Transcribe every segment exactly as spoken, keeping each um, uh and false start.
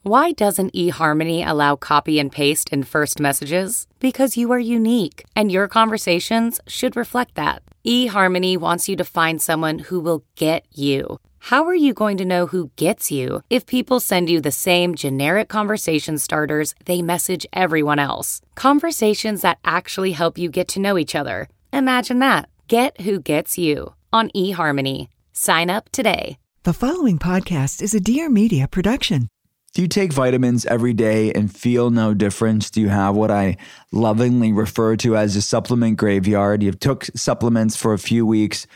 Why doesn't eHarmony allow copy and paste in first messages? Because you are unique, and your conversations should reflect that. eHarmony wants you to find someone who will get you. How are you going to know who gets you if people send you the same generic conversation starters they message everyone else? Conversations that actually help you get to know each other. Imagine that. Get who gets you on eHarmony. Sign up today. The following podcast is a Dear Media production. Do you take vitamins every day and feel no difference? Do you have what I lovingly refer to as a supplement graveyard? You've took supplements for a few weeks,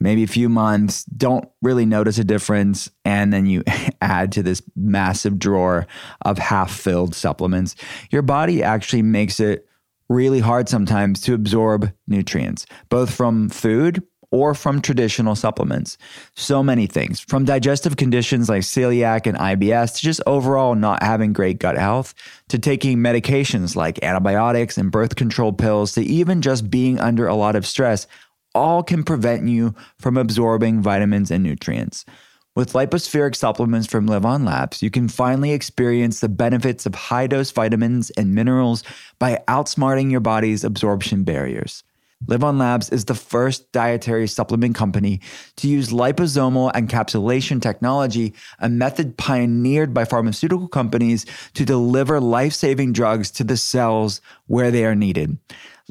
maybe a few months, don't really notice a difference, and then you add to this massive drawer of half-filled supplements. Your body actually makes it really hard sometimes to absorb nutrients, both from food or from traditional supplements. So many things, from digestive conditions like celiac and I B S, to just overall not having great gut health, to taking medications like antibiotics and birth control pills, to even just being under a lot of stress, all can prevent you from absorbing vitamins and nutrients. With lipospheric supplements from LivOn Labs, you can finally experience the benefits of high-dose vitamins and minerals by outsmarting your body's absorption barriers. LivOn Labs is the first dietary supplement company to use liposomal encapsulation technology, a method pioneered by pharmaceutical companies to deliver life-saving drugs to the cells where they are needed.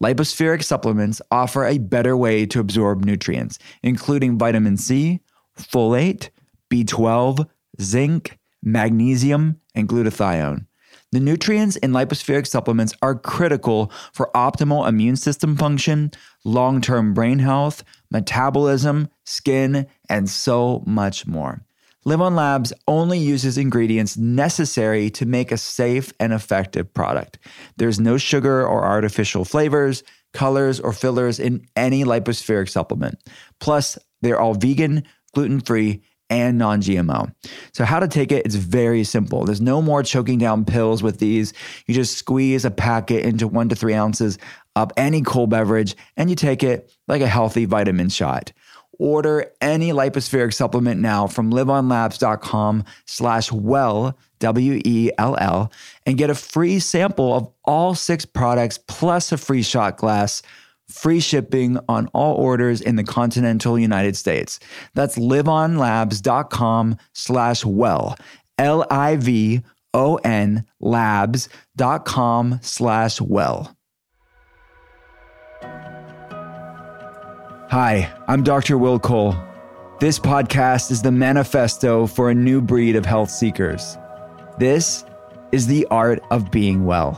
Lipospheric supplements offer a better way to absorb nutrients, including vitamin C, folate, B twelve, zinc, magnesium, and glutathione. The nutrients in lipospheric supplements are critical for optimal immune system function, long-term brain health, metabolism, skin, and so much more. LivOn Labs only uses ingredients necessary to make a safe and effective product. There's no sugar or artificial flavors, colors, or fillers in any lipospheric supplement. Plus, they're all vegan, gluten-free, and non-G M O. So how to take it, it's very simple. There's no more choking down pills with these. You just squeeze a packet into one to three ounces of any cold beverage, and you take it like a healthy vitamin shot. Order any lipospheric supplement now from livonlabs.com slash well, W E L L, and get a free sample of all six products plus a free shot glass, free shipping on all orders in the continental United States. That's livonlabs.com slash well, L I V O N labs.com slash well. Hi, I'm Doctor Will Cole. This podcast is the manifesto for a new breed of health seekers. This is the art of being well.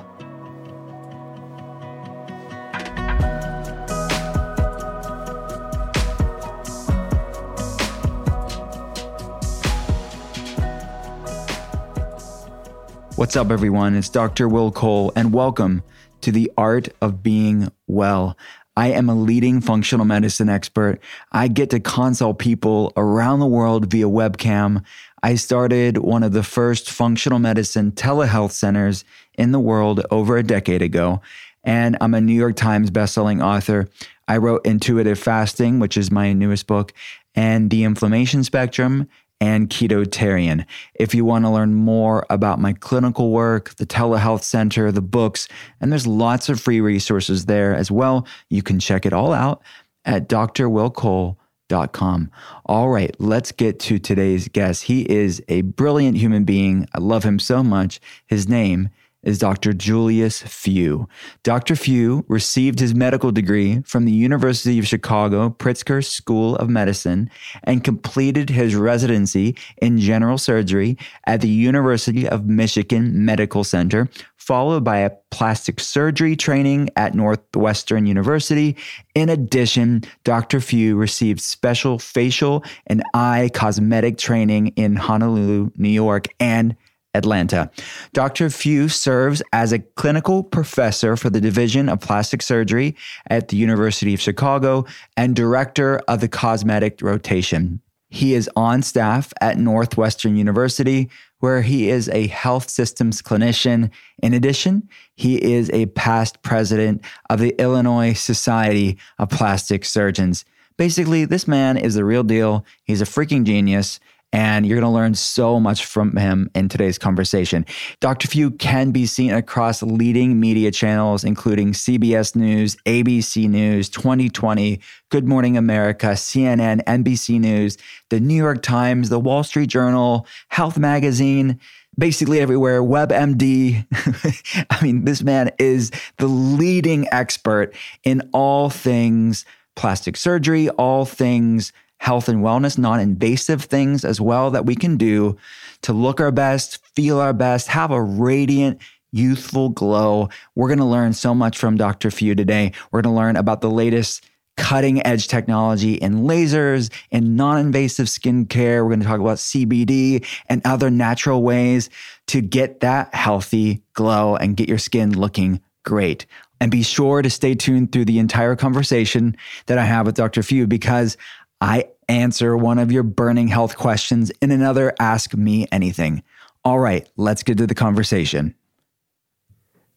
What's up, everyone? It's Doctor Will Cole, and welcome to the Art of Being Well. I am a leading functional medicine expert. I get to consult people around the world via webcam. I started one of the first functional medicine telehealth centers in the world over a decade ago, and I'm a New York Times bestselling author. I wrote Intuitive Fasting, which is my newest book, and The Inflammation Spectrum, and Ketotarian. If you want to learn more about my clinical work, the telehealth center, the books, and there's lots of free resources there as well, you can check it all out at D R will cole dot com. All right, let's get to today's guest. He is a brilliant human being. I love him so much. His name is Doctor Julius Few. Doctor Few received his medical degree from the University of Chicago Pritzker School of Medicine and completed his residency in general surgery at the University of Michigan Medical Center, followed by a plastic surgery training at Northwestern University. In addition, Doctor Few received special facial and eye cosmetic training in Honolulu, New York, and Atlanta. Doctor Few serves as a clinical professor for the Division of Plastic Surgery at the University of Chicago and director of the cosmetic rotation. He is on staff at Northwestern University, where he is a health systems clinician. In addition, he is a past president of the Illinois Society of Plastic Surgeons. Basically, this man is the real deal. He's a freaking genius. And you're going to learn so much from him in today's conversation. Doctor Few can be seen across leading media channels, including C B S News, A B C News, twenty twenty, Good Morning America, C N N, N B C News, The New York Times, The Wall Street Journal, Health Magazine, basically everywhere, WebMD. I mean, this man is the leading expert in all things plastic surgery, all things health and wellness, non-invasive things as well that we can do to look our best, feel our best, have a radiant, youthful glow. We're going to learn so much from Doctor Few today. We're going to learn about the latest cutting edge technology in lasers and non-invasive skincare. We're going to talk about C B D and other natural ways to get that healthy glow and get your skin looking great. And be sure to stay tuned through the entire conversation that I have with Doctor Few, because I answer one of your burning health questions in another Ask Me Anything. All right, let's get to the conversation.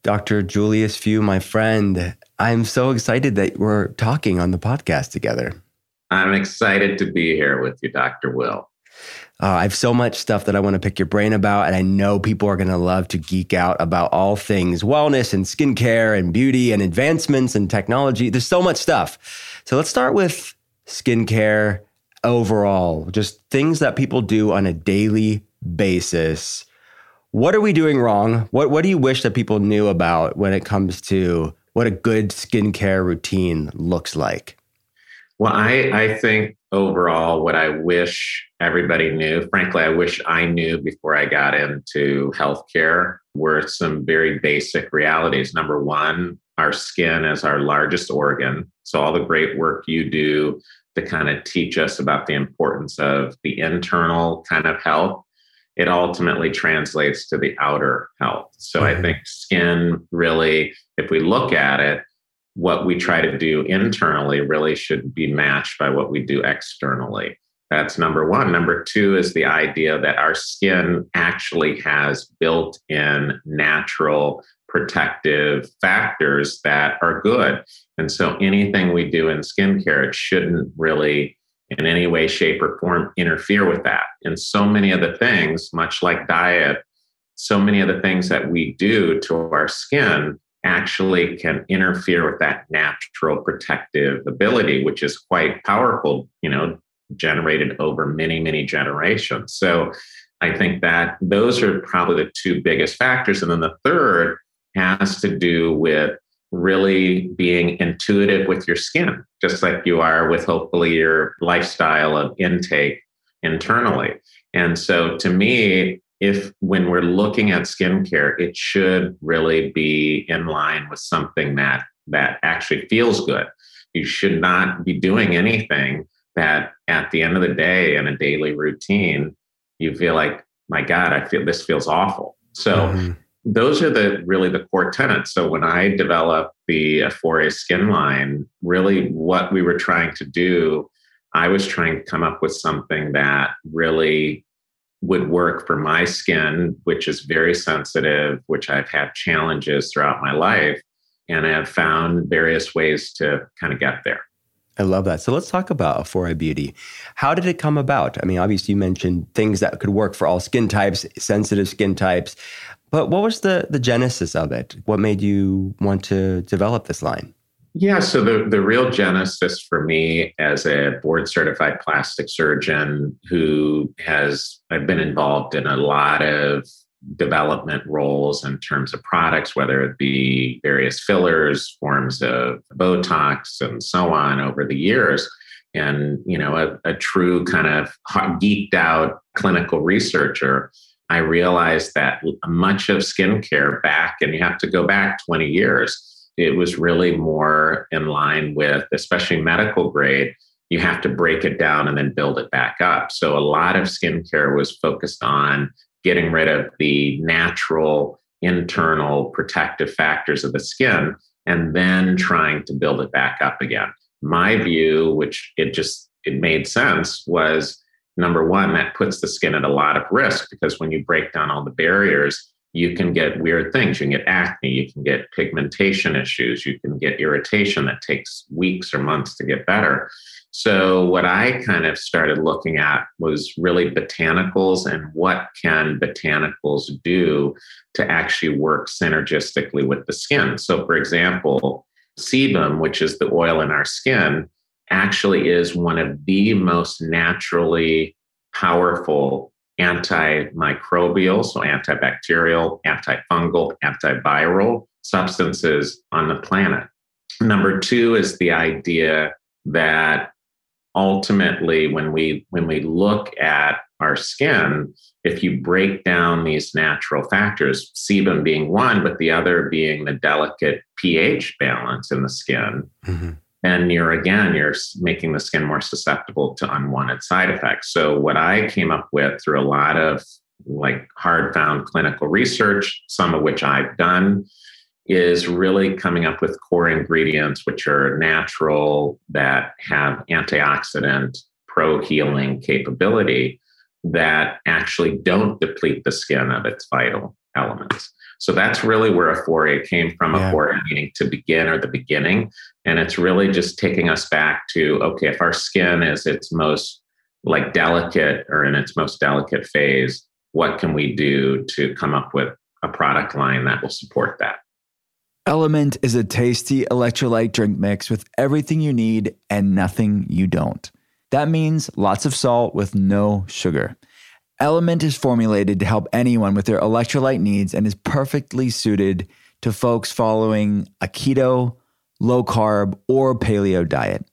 Doctor Julius Few, my friend, I'm so excited that we're talking on the podcast together. I'm excited to be here with you, Doctor Will. Uh, I have so much stuff that I want to pick your brain about, and I know people are going to love to geek out about all things wellness and skincare and beauty and advancements and technology. There's so much stuff. So let's start with skincare overall, just things that people do on a daily basis. What are we doing wrong? What What do you wish that people knew about when it comes to what a good skincare routine looks like? Well, I, I think overall what I wish everybody knew, frankly, I wish I knew before I got into healthcare, were some very basic realities. Number one, our skin is our largest organ. So all the great work you do to kind of teach us about the importance of the internal kind of health, it ultimately translates to the outer health. So mm-hmm. I think skin really, if we look at it, what we try to do internally really should be matched by what we do externally. That's number one. Number two is the idea that our skin actually has built-in natural protective factors that are good. And so anything we do in skincare, it shouldn't really in any way, shape, or form interfere with that. And so many of the things, much like diet, so many of the things that we do to our skin actually can interfere with that natural protective ability, which is quite powerful, you know, generated over many, many generations. So I think that those are probably the two biggest factors. And then the third has to do with really being intuitive with your skin, just like you are with hopefully your lifestyle of intake internally. And so to me, if when we're looking at skincare, it should really be in line with something that that actually feels good. You should not be doing anything that at the end of the day in a daily routine, you feel like, my God, I feel this feels awful. So mm-hmm. Those are the really the core tenets. So when I developed the Euphoria skin line, really what we were trying to do, I was trying to come up with something that really would work for my skin, which is very sensitive, which I've had challenges throughout my life, and I have found various ways to kind of get there. I love that. So let's talk about Euphoria Beauty. How did it come about? I mean, obviously you mentioned things that could work for all skin types, sensitive skin types. But what was the the genesis of it? What made you want to develop this line? Yeah, so the, the real genesis for me as a board-certified plastic surgeon who has, I've been involved in a lot of development roles in terms of products, whether it be various fillers, forms of Botox, and so on over the years. And, you know, a, a true kind of geeked out clinical researcher, I realized that much of skincare back, and you have to go back twenty years, it was really more in line with, especially medical grade, you have to break it down and then build it back up. So a lot of skincare was focused on getting rid of the natural internal protective factors of the skin and then trying to build it back up again. My view, which it just, it made sense, was number one, that puts the skin at a lot of risk because when you break down all the barriers, you can get weird things. You can get acne, you can get pigmentation issues, you can get irritation that takes weeks or months to get better. So what I kind of started looking at was really botanicals and what can botanicals do to actually work synergistically with the skin. So for example, sebum, which is the oil in our skin, actually is one of the most naturally powerful antimicrobial, so antibacterial, antifungal, antiviral substances on the planet. Number two is the idea that ultimately when we when we look at our skin, if you break down these natural factors, sebum being one, but the other being the delicate pH balance in the skin, mm-hmm. then you're again, you're making the skin more susceptible to unwanted side effects. So what I came up with through a lot of like hard found clinical research, some of which I've done, is really coming up with core ingredients, which are natural, that have antioxidant pro-healing capability that actually don't deplete the skin of its vital elements. So that's really where Euphoria came from, yeah. Euphoria meaning to begin or the beginning. And it's really just taking us back to, okay, if our skin is its most like delicate or in its most delicate phase, what can we do to come up with a product line that will support that? Element is a tasty electrolyte drink mix with everything you need and nothing you don't. That means lots of salt with no sugar. Element is formulated to help anyone with their electrolyte needs and is perfectly suited to folks following a keto, low-carb, or paleo diet.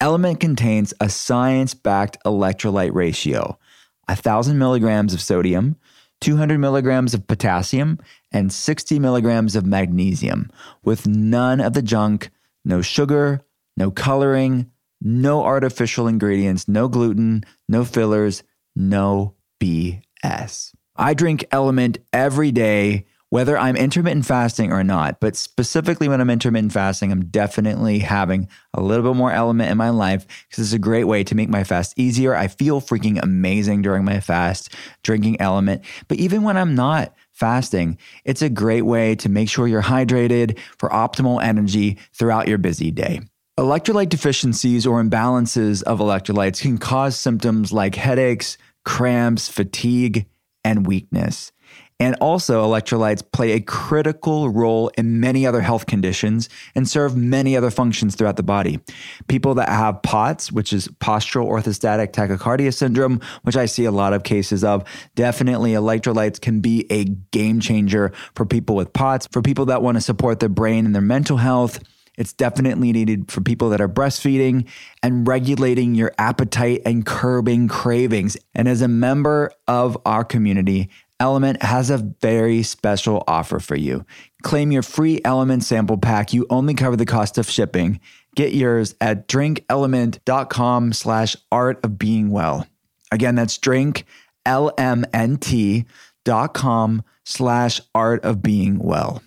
Element contains a science-backed electrolyte ratio, one thousand milligrams of sodium, two hundred milligrams of potassium, and sixty milligrams of magnesium, with none of the junk, no sugar, no coloring, no artificial ingredients, no gluten, no fillers, no B S. I drink Element every day, whether I'm intermittent fasting or not, but specifically when I'm intermittent fasting, I'm definitely having a little bit more Element in my life because it's a great way to make my fast easier. I feel freaking amazing during my fast drinking Element, but even when I'm not fasting, it's a great way to make sure you're hydrated for optimal energy throughout your busy day. Electrolyte deficiencies or imbalances of electrolytes can cause symptoms like headaches, cramps, fatigue, and weakness. And also, electrolytes play a critical role in many other health conditions and serve many other functions throughout the body. People that have POTS, which is postural orthostatic tachycardia syndrome, which I see a lot of cases of, definitely electrolytes can be a game changer for people with POTS, for people that want to support their brain and their mental health. It's definitely needed for people that are breastfeeding and regulating your appetite and curbing cravings. And as a member of our community, Element has a very special offer for you. Claim your free Element sample pack. You only cover the cost of shipping. Get yours at drinkelement.com slash art of being well. Again, that's drinklmnt.com slash art of being well.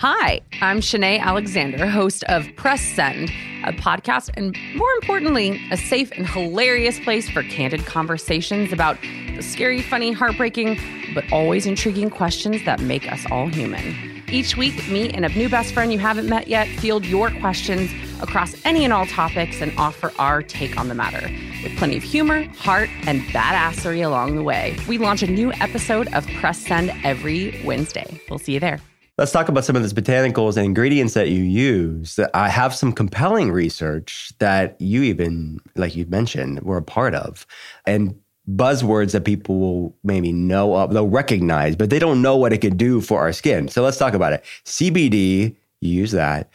Hi, I'm Shanae Alexander, host of Press Send, a podcast and, more importantly, a safe and hilarious place for candid conversations about the scary, funny, heartbreaking, but always intriguing questions that make us all human. Each week, me and a new best friend you haven't met yet field your questions across any and all topics and offer our take on the matter, with plenty of humor, heart, and badassery along the way. We launch a new episode of Press Send every Wednesday. We'll see you there. Let's talk about some of these botanicals and ingredients that you use. I have some compelling research that you even, like you mentioned, were a part of. And buzzwords that people will maybe know of, they'll recognize, but they don't know what it could do for our skin. So let's talk about it. C B D, you use that,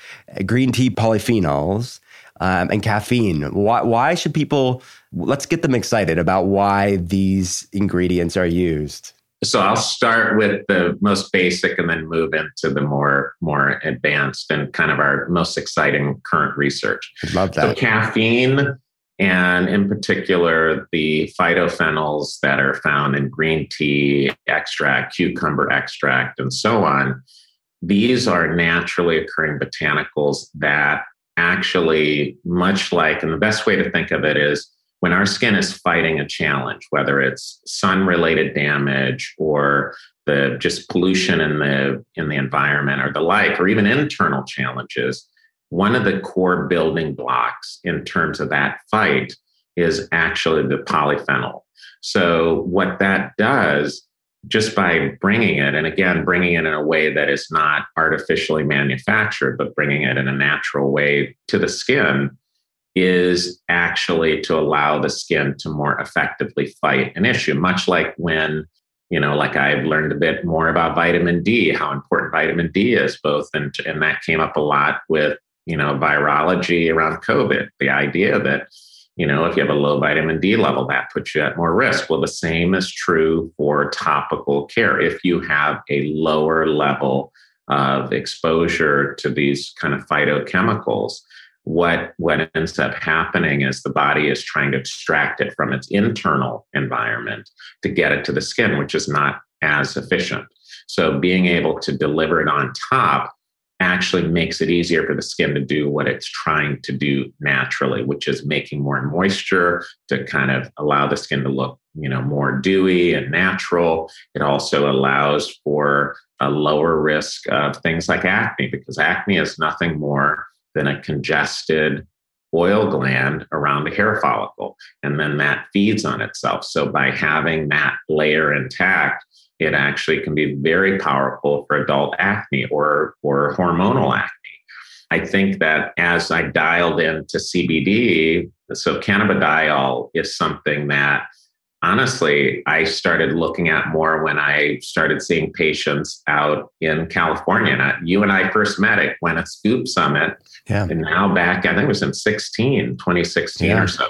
green tea polyphenols, um, and caffeine. Why, why should people, let's get them excited about why these ingredients are used. So I'll start with the most basic and then move into the more, more advanced and kind of our most exciting current research. I love that. So caffeine, and in particular, the phytophenols that are found in green tea extract, cucumber extract, and so on. These are naturally occurring botanicals that actually, much like, and the best way to think of it is, when our skin is fighting a challenge, whether it's sun-related damage or the just pollution in the in the environment or the like, or even internal challenges, one of the core building blocks in terms of that fight is actually the polyphenol. So what that does, just by bringing it, and again, bringing it in a way that is not artificially manufactured, but bringing it in a natural way to the skin, is actually to allow the skin to more effectively fight an issue, much like when, you know, like I've learned a bit more about vitamin D, how important vitamin D is both. And, and that came up a lot with, you know, virology around COVID, the idea that, you know, if you have a low vitamin D level, that puts you at more risk. Well, the same is true for topical care. If you have a lower level of exposure to these kind of phytochemicals, What what ends up happening is the body is trying to extract it from its internal environment to get it to the skin, which is not as efficient. So being able to deliver it on top actually makes it easier for the skin to do what it's trying to do naturally, which is making more moisture to kind of allow the skin to look, you know, more dewy and natural. It also allows for a lower risk of things like acne, because acne is nothing more than a congested oil gland around the hair follicle. And then that feeds on itself. So by having that layer intact, it actually can be very powerful for adult acne or, or hormonal acne. I think that as I dialed into C B D, so cannabidiol is something that honestly, I started looking at more when I started seeing patients out in California. And you and I first met at Gwinnett Scoop Summit, yeah. And now back, I think it was in sixteen, twenty sixteen yeah. or so,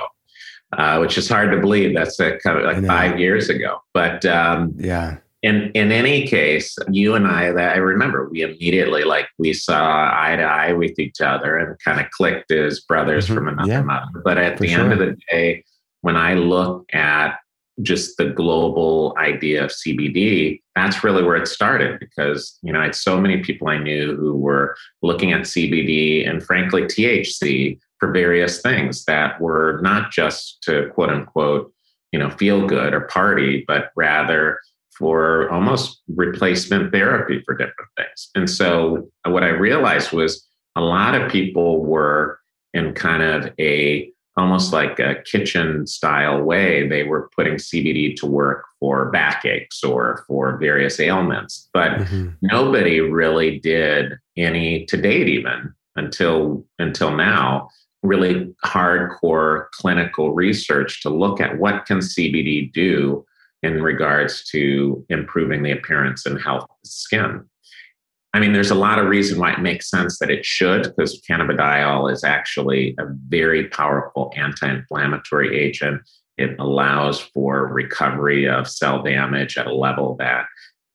uh, which is hard to believe. That's a, kind of like five years ago. But um, yeah, in in any case, you and I, that I remember, we immediately like we saw eye to eye with each other and kind of clicked as brothers mm-hmm. from another yeah. mother. But at For the sure. end of the day, when I look at just the global idea of C B D, that's really where it started, because, you know, I had so many people I knew who were looking at C B D and frankly, T H C for various things that were not just to quote unquote, you know, feel good or party, but rather for almost replacement therapy for different things. And so what I realized was a lot of people were in kind of a almost like a kitchen style way, they were putting C B D to work for backaches or for various ailments. But mm-hmm. nobody really did any to date, even until until now, really hardcore clinical research to look at what can C B D do in regards to improving the appearance and health of the skin. I mean, there's a lot of reason why it makes sense that it should, because cannabidiol is actually a very powerful anti-inflammatory agent. It allows for recovery of cell damage at a level that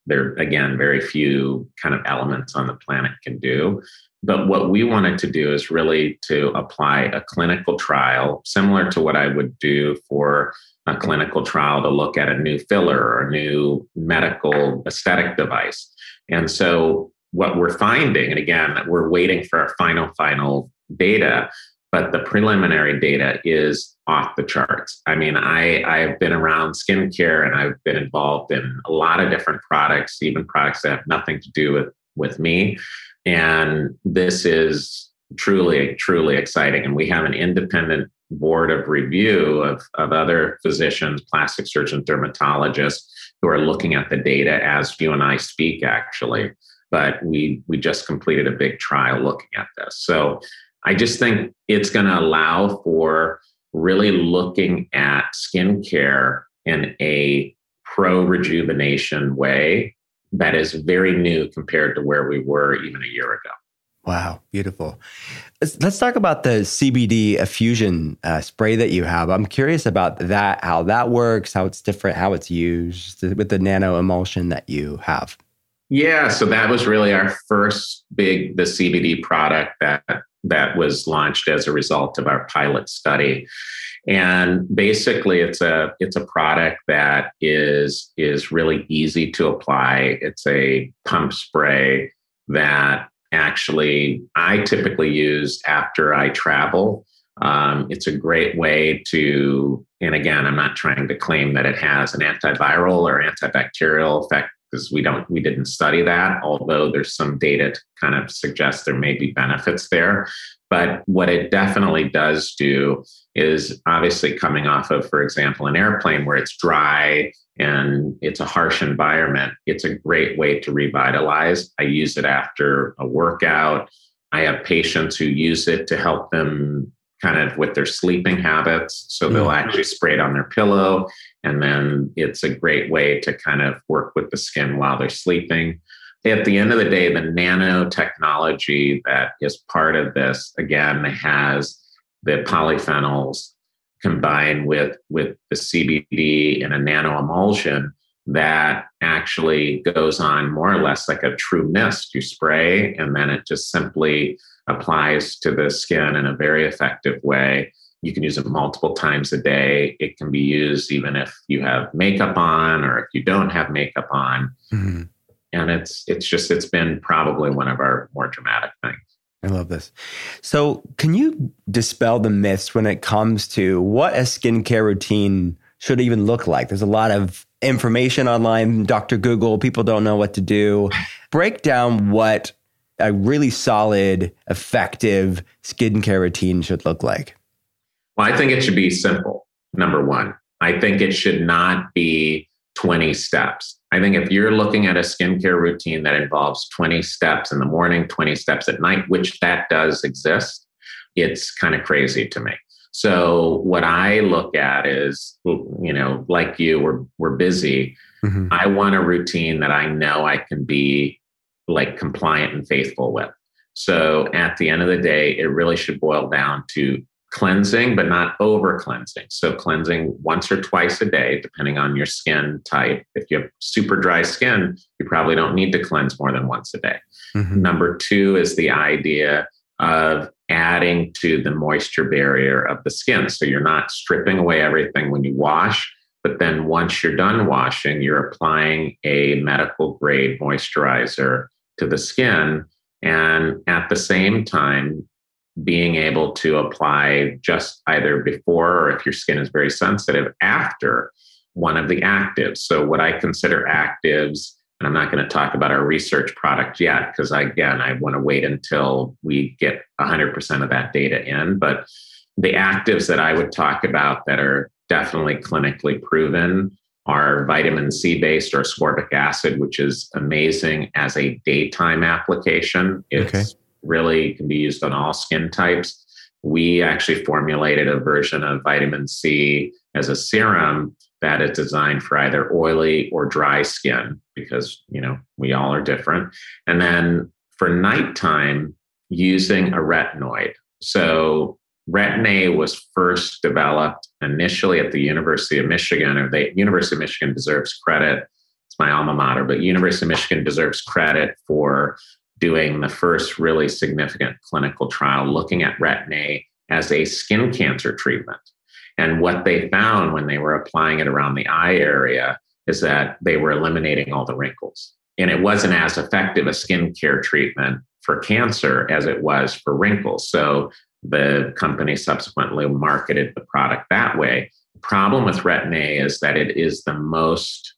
there, again, very few kind of elements on the planet can do. But what we wanted to do is really to apply a clinical trial, similar to what I would do for a clinical trial to look at a new filler or a new medical aesthetic device. And so what we're finding, and again, we're waiting for our final, final data, but the preliminary data is off the charts. I mean, I, I've been around skincare and I've been involved in a lot of different products, even products that have nothing to do with, with me. And this is truly, truly exciting. And we have an independent board of review of, of other physicians, plastic surgeons, dermatologists, who are looking at the data as you and I speak, actually. But we we just completed a big trial looking at this. So I just think it's going to allow for really looking at skincare in a pro-rejuvenation way that is very new compared to where we were even a year ago. Wow, beautiful. Let's, let's talk about the C B D effusion uh, spray that you have. I'm curious about that, how that works, how it's different, how it's used with the nano emulsion that you have. Yeah, so that was really our first big, the C B D product that that was launched as a result of our pilot study. And basically it's a it's a product that is is really easy to apply. It's a pump spray that actually I typically use after I travel. Um, it's a great way to, and again, I'm not trying to claim that it has an antiviral or antibacterial effect because we don't, we didn't study that, although there's some data to kind of suggest there may be benefits there. But what it definitely does do is obviously coming off of, for example, an airplane where it's dry and it's a harsh environment. It's a great way to revitalize. I use it after a workout. I have patients who use it to help them kind of with their sleeping habits. So they'll actually spray it on their pillow. And then it's a great way to kind of work with the skin while they're sleeping. At the end of the day, the nanotechnology that is part of this, again, has the polyphenols combined with, with the C B D and a nano emulsion that actually goes on more or less like a true mist. You spray, and then it just simply applies to the skin in a very effective way. You can use it multiple times a day. It can be used even if you have makeup on or if you don't have makeup on. Mm-hmm. And it's it's just, it's been probably one of our more dramatic things. I love this. So can you dispel the myths when it comes to what a skincare routine should even look like? There's a lot of information online, Doctor Google, people don't know what to do. Break down what a really solid, effective skincare routine should look like. Well, I think it should be simple, number one. I think it should not be twenty steps. I think if you're looking at a skincare routine that involves twenty steps in the morning, twenty steps at night, which that does exist, it's kind of crazy to me. So what I look at is, you know, like you, we're, we're busy. Mm-hmm. I want a routine that I know I can be like compliant and faithful with. So at the end of the day, it really should boil down to cleansing, but not over cleansing. So cleansing once or twice a day, depending on your skin type. If you have super dry skin, you probably don't need to cleanse more than once a day. Mm-hmm. Number two is the idea of adding to the moisture barrier of the skin. So you're not stripping away everything when you wash, but then once you're done washing, you're applying a medical grade moisturizer to the skin. And at the same time, being able to apply just either before, or if your skin is very sensitive, after one of the actives. So what I consider actives, and I'm not going to talk about our research product yet, because again, I want to wait until we get one hundred percent of that data in. But the actives that I would talk about that are definitely clinically proven are vitamin C based or ascorbic acid, which is amazing as a daytime application. It's okay. Really can be used on all skin types. We actually formulated a version of vitamin C as a serum that is designed for either oily or dry skin because, you know, we all are different. And then for nighttime, using a retinoid. So Retin-A was first developed initially at the University of Michigan, or the University of Michigan deserves credit. It's my alma mater, but University of Michigan deserves credit for doing the first really significant clinical trial looking at Retin-A as a skin cancer treatment. And what they found when they were applying it around the eye area is that they were eliminating all the wrinkles. And it wasn't as effective a skincare treatment for cancer as it was for wrinkles. So the company subsequently marketed the product that way. The problem with Retin-A is that it is the most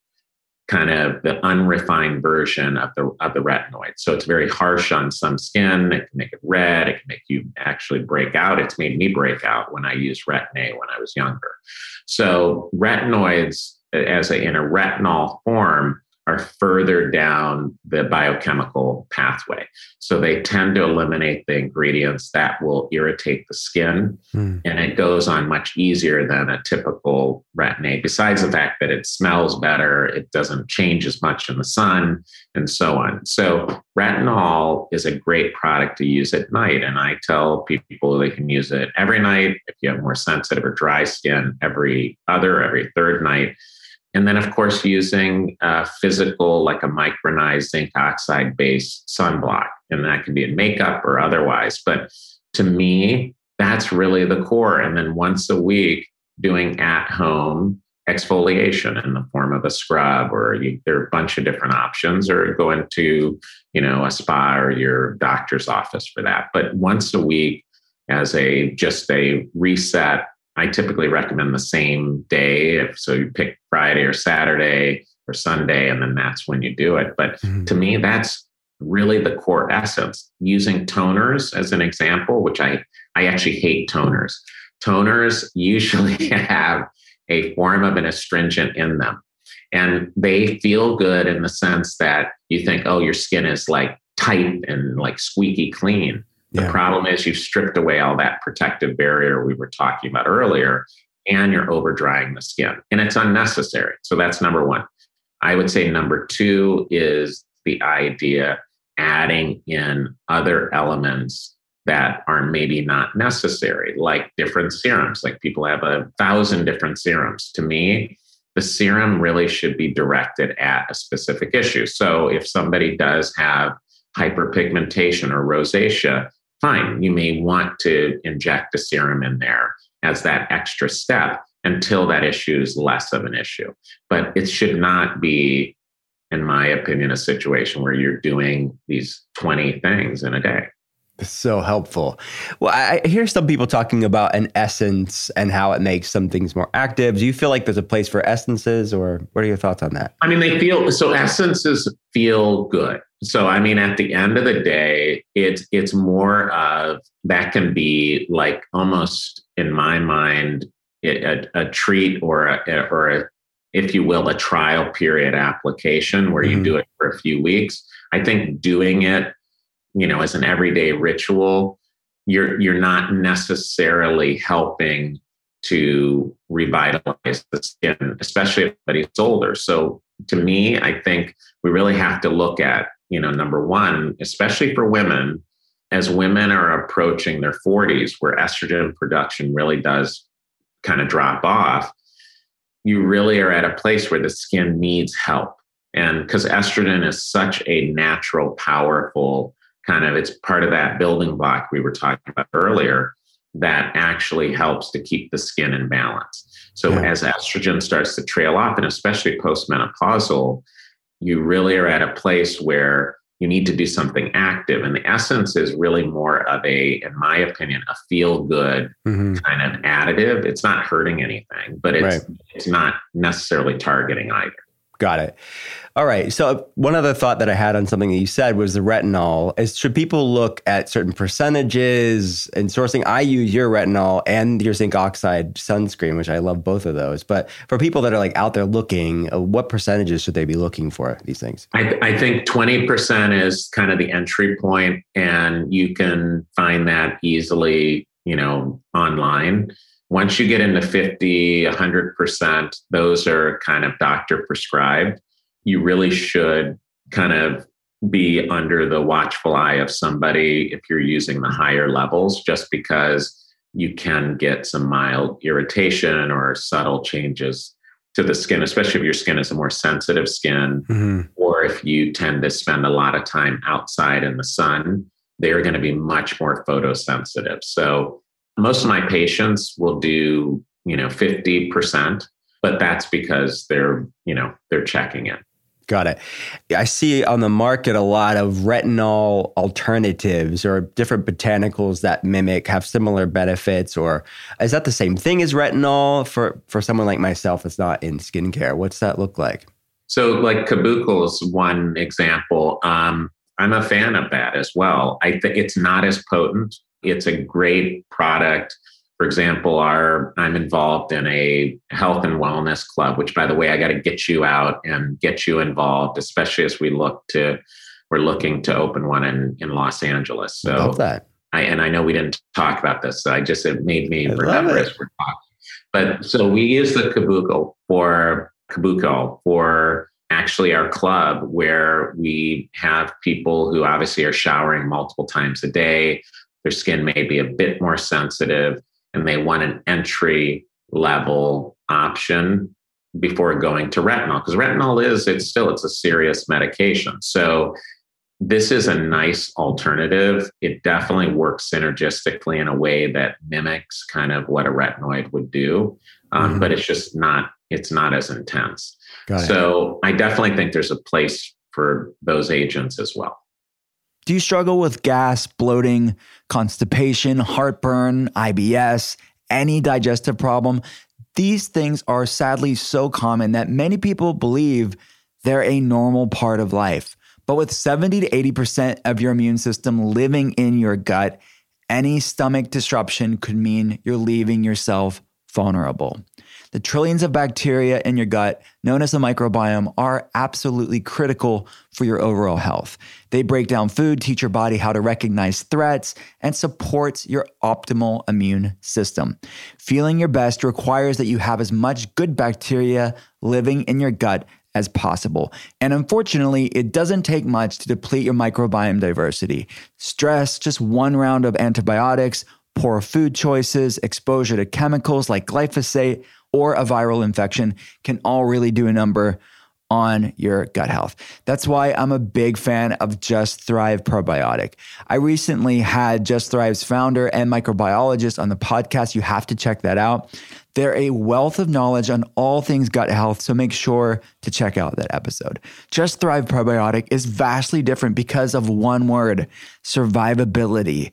kind of the unrefined version of the of the retinoid. So it's very harsh on some skin. It can make it red. It can make you actually break out. It's made me break out when I used Retin-A when I was younger. So retinoids as a, in a retinol form are further down the biochemical pathway. So they tend to eliminate the ingredients that will irritate the skin, mm. and it goes on much easier than a typical Retin-A, besides the fact that it smells better, it doesn't change as much in the sun, and so on. So retinol is a great product to use at night, and I tell people they can use it every night. If you have more sensitive or dry skin, every other, every third night. And then, of course, using uh, physical, like a micronized zinc oxide-based sunblock. And that can be in makeup or otherwise. But to me, that's really the core. And then once a week, doing at-home exfoliation in the form of a scrub, or you, there are a bunch of different options, or going to, you know, a spa or your doctor's office for that. But once a week, as a just a reset, I typically recommend the same day. So you pick Friday or Saturday or Sunday, and then that's when you do it. But mm-hmm. to me, that's really the core essence. Using toners as an example, which I, I actually hate toners. Toners usually have a form of an astringent in them. And they feel good in the sense that you think, oh, your skin is like tight and like squeaky clean. The yeah. problem is you've stripped away all that protective barrier we were talking about earlier, and you're over drying the skin, and it's unnecessary. So that's number one. I would say number two is the idea adding in other elements that are maybe not necessary, like different serums. Like people have a thousand different serums. To me, the serum really should be directed at a specific issue. So if somebody does have hyperpigmentation or rosacea, fine, you may want to inject a serum in there as that extra step until that issue is less of an issue. But it should not be, in my opinion, a situation where you're doing these twenty things in a day. So helpful. Well, I hear some people talking about an essence and how it makes some things more active. Do you feel like there's a place for essences, or what are your thoughts on that? I mean, they feel, so essences feel good. So, I mean, at the end of the day, it's, it's more of, that can be like almost in my mind, a, a treat or a, or a, if you will, a trial period application where mm-hmm. you do it for a few weeks. I think doing it, you know, as an everyday ritual, you're you're not necessarily helping to revitalize the skin, especially if somebody's older. So to me, I think we really have to look at, you know, number one, especially for women, as women are approaching their forties, where estrogen production really does kind of drop off, you really are at a place where the skin needs help. And because estrogen is such a natural, powerful kind of, it's part of that building block we were talking about earlier that actually helps to keep the skin in balance. So yeah. as estrogen starts to trail off, and especially postmenopausal, you really are at a place where you need to do something active. And the essence is really more of a, in my opinion, a feel-good mm-hmm. kind of additive. It's not hurting anything, but it's right. it's not necessarily targeting either. Got it. All right. So one other thought that I had on something that you said was the retinol. Is should people look at certain percentages and sourcing? I use your retinol and your zinc oxide sunscreen, which I love both of those. But for people that are like out there looking, what percentages should they be looking for these things? I, I think twenty percent is kind of the entry point, and you can find that easily, you know, online. Once you get into fifty, one hundred percent, those are kind of doctor prescribed. You really should kind of be under the watchful eye of somebody if you're using the higher levels, just because you can get some mild irritation or subtle changes to the skin, especially if your skin is a more sensitive skin, mm-hmm. or if you tend to spend a lot of time outside in the sun, they're going to be much more photosensitive. So most of my patients will do, you know, fifty percent, but that's because they're, you know, they're checking in. Got it. I see on the market a lot of retinol alternatives or different botanicals that mimic, have similar benefits, or is that the same thing as retinol for, for someone like myself that's not in skincare? What's that look like? So like Kabucal is one example. Um, I'm a fan of that as well. I think it's not as potent. It's a great product For example, our, I'm involved in a health and wellness club, which, by the way, I got to get you out and get you involved, especially as we look to, we're looking to open one in, in Los Angeles. So I love that. I, and I know we didn't talk about this. So I just, it made me I remember as we're talking. But so we use the Kabuko for Kabuko for actually our club, where we have people who obviously are showering multiple times a day. Their skin may be a bit more sensitive, and they want an entry level option before going to retinol, because retinol is, it's still, it's a serious medication. So this is a nice alternative. It definitely works synergistically in a way that mimics kind of what a retinoid would do. Um, mm-hmm. But it's just not, it's not as intense. Got so it. I definitely think there's a place for those agents as well. Do you struggle with gas, bloating, constipation, heartburn, I B S, any digestive problem? These things are sadly so common that many people believe they're a normal part of life. But with seventy to eighty percent of your immune system living in your gut, any stomach disruption could mean you're leaving yourself vulnerable. The trillions of bacteria in your gut, known as the microbiome, are absolutely critical for your overall health. They break down food, teach your body how to recognize threats, and supports your optimal immune system. Feeling your best requires that you have as much good bacteria living in your gut as possible. And unfortunately, it doesn't take much to deplete your microbiome diversity. Stress, just one round of antibiotics, poor food choices, exposure to chemicals like glyphosate, or a viral infection can all really do a number on your gut health. That's why I'm a big fan of Just Thrive Probiotic. I recently had Just Thrive's founder and microbiologist on the podcast. You have to check that out. They're a wealth of knowledge on all things gut health, so make sure to check out that episode. Just Thrive Probiotic is vastly different because of one word: survivability.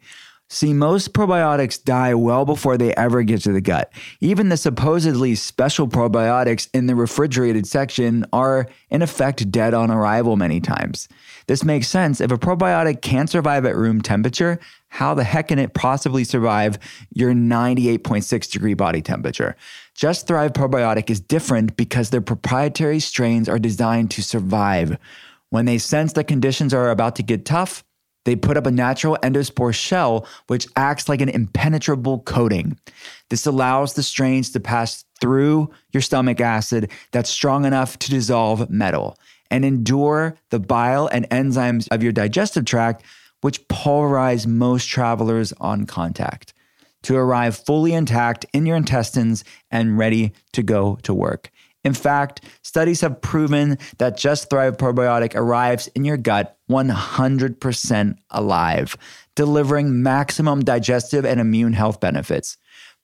See, most probiotics die well before they ever get to the gut. Even the supposedly special probiotics in the refrigerated section are, in effect, dead on arrival many times. This makes sense. If a probiotic can't survive at room temperature, how the heck can it possibly survive your ninety-eight point six degree body temperature? Just Thrive Probiotic is different because their proprietary strains are designed to survive. When they sense that conditions are about to get tough, they put up a natural endospore shell, which acts like an impenetrable coating. This allows the strains to pass through your stomach acid that's strong enough to dissolve metal and endure the bile and enzymes of your digestive tract, which pulverize most travelers on contact, to arrive fully intact in your intestines and ready to go to work. In fact, studies have proven that Just Thrive Probiotic arrives in your gut one hundred percent alive, delivering maximum digestive and immune health benefits.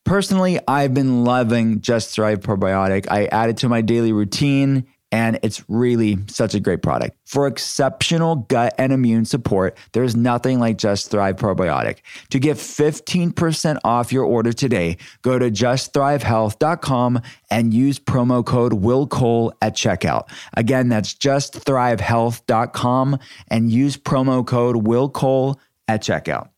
Personally, I've been loving Just Thrive Probiotic. I add it to my daily routine, and it's really such a great product. For exceptional gut and immune support, there's nothing like Just Thrive Probiotic. To get fifteen percent off your order today, go to just thrive health dot com and use promo code WillCole at checkout. Again, that's just thrive health dot com and use promo code WillCole at checkout.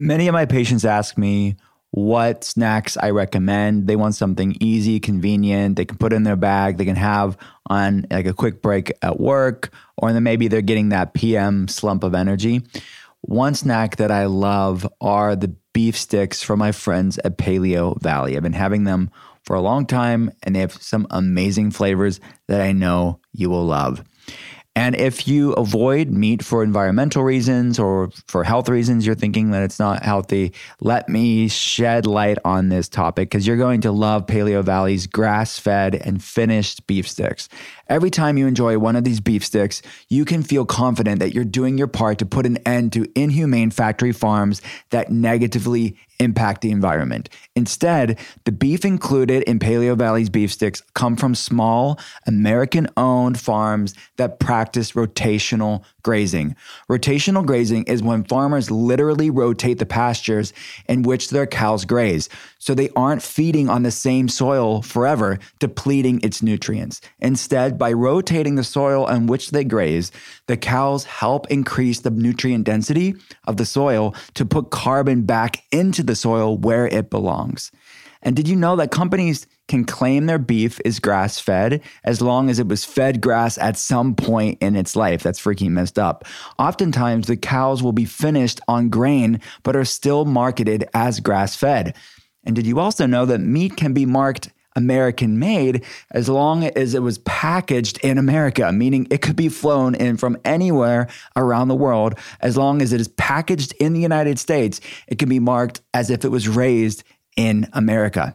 Many of my patients ask me what snacks I recommend. They want something easy, convenient, they can put in their bag, they can have on like a quick break at work, or then maybe they're getting that P M slump of energy. One snack that I love are the beef sticks from my friends at Paleo Valley. I've been having them for a long time, and they have some amazing flavors that I know you will love. And if you avoid meat for environmental reasons or for health reasons, you're thinking that it's not healthy, let me shed light on this topic, because you're going to love Paleo Valley's grass-fed and finished beef sticks. Every time you enjoy one of these beef sticks, you can feel confident that you're doing your part to put an end to inhumane factory farms that negatively impact the environment. Instead, the beef included in Paleo Valley's beef sticks come from small American-owned farms that practice rotational grazing. Rotational grazing is when farmers literally rotate the pastures in which their cows graze, so they aren't feeding on the same soil forever, depleting its nutrients. Instead, by rotating the soil on which they graze, the cows help increase the nutrient density of the soil to put carbon back into the soil where it belongs. And did you know that companies can claim their beef is grass-fed as long as it was fed grass at some point in its life? That's freaking messed up. Oftentimes, the cows will be finished on grain, but are still marketed as grass-fed. And did you also know that meat can be marked American-made as long as it was packaged in America, meaning it could be flown in from anywhere around the world. As long as it is packaged in the United States, it can be marked as if it was raised in America.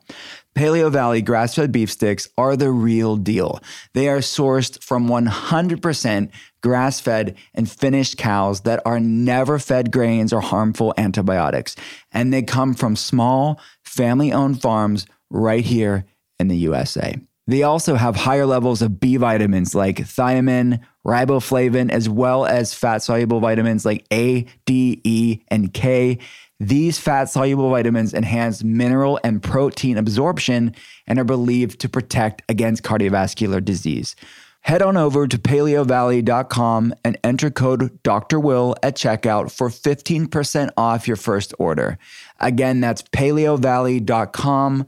Paleo Valley grass-fed beef sticks are the real deal. They are sourced from one hundred percent grass-fed and finished cows that are never fed grains or harmful antibiotics. And they come from small, family-owned farms right here in the U S A. They also have higher levels of B vitamins like thiamine, riboflavin, as well as fat-soluble vitamins like A, D, E, and K. These fat-soluble vitamins enhance mineral and protein absorption and are believed to protect against cardiovascular disease. Head on over to paleo valley dot com and enter code Doctor Will at checkout for fifteen percent off your first order. Again, that's paleo valley dot com.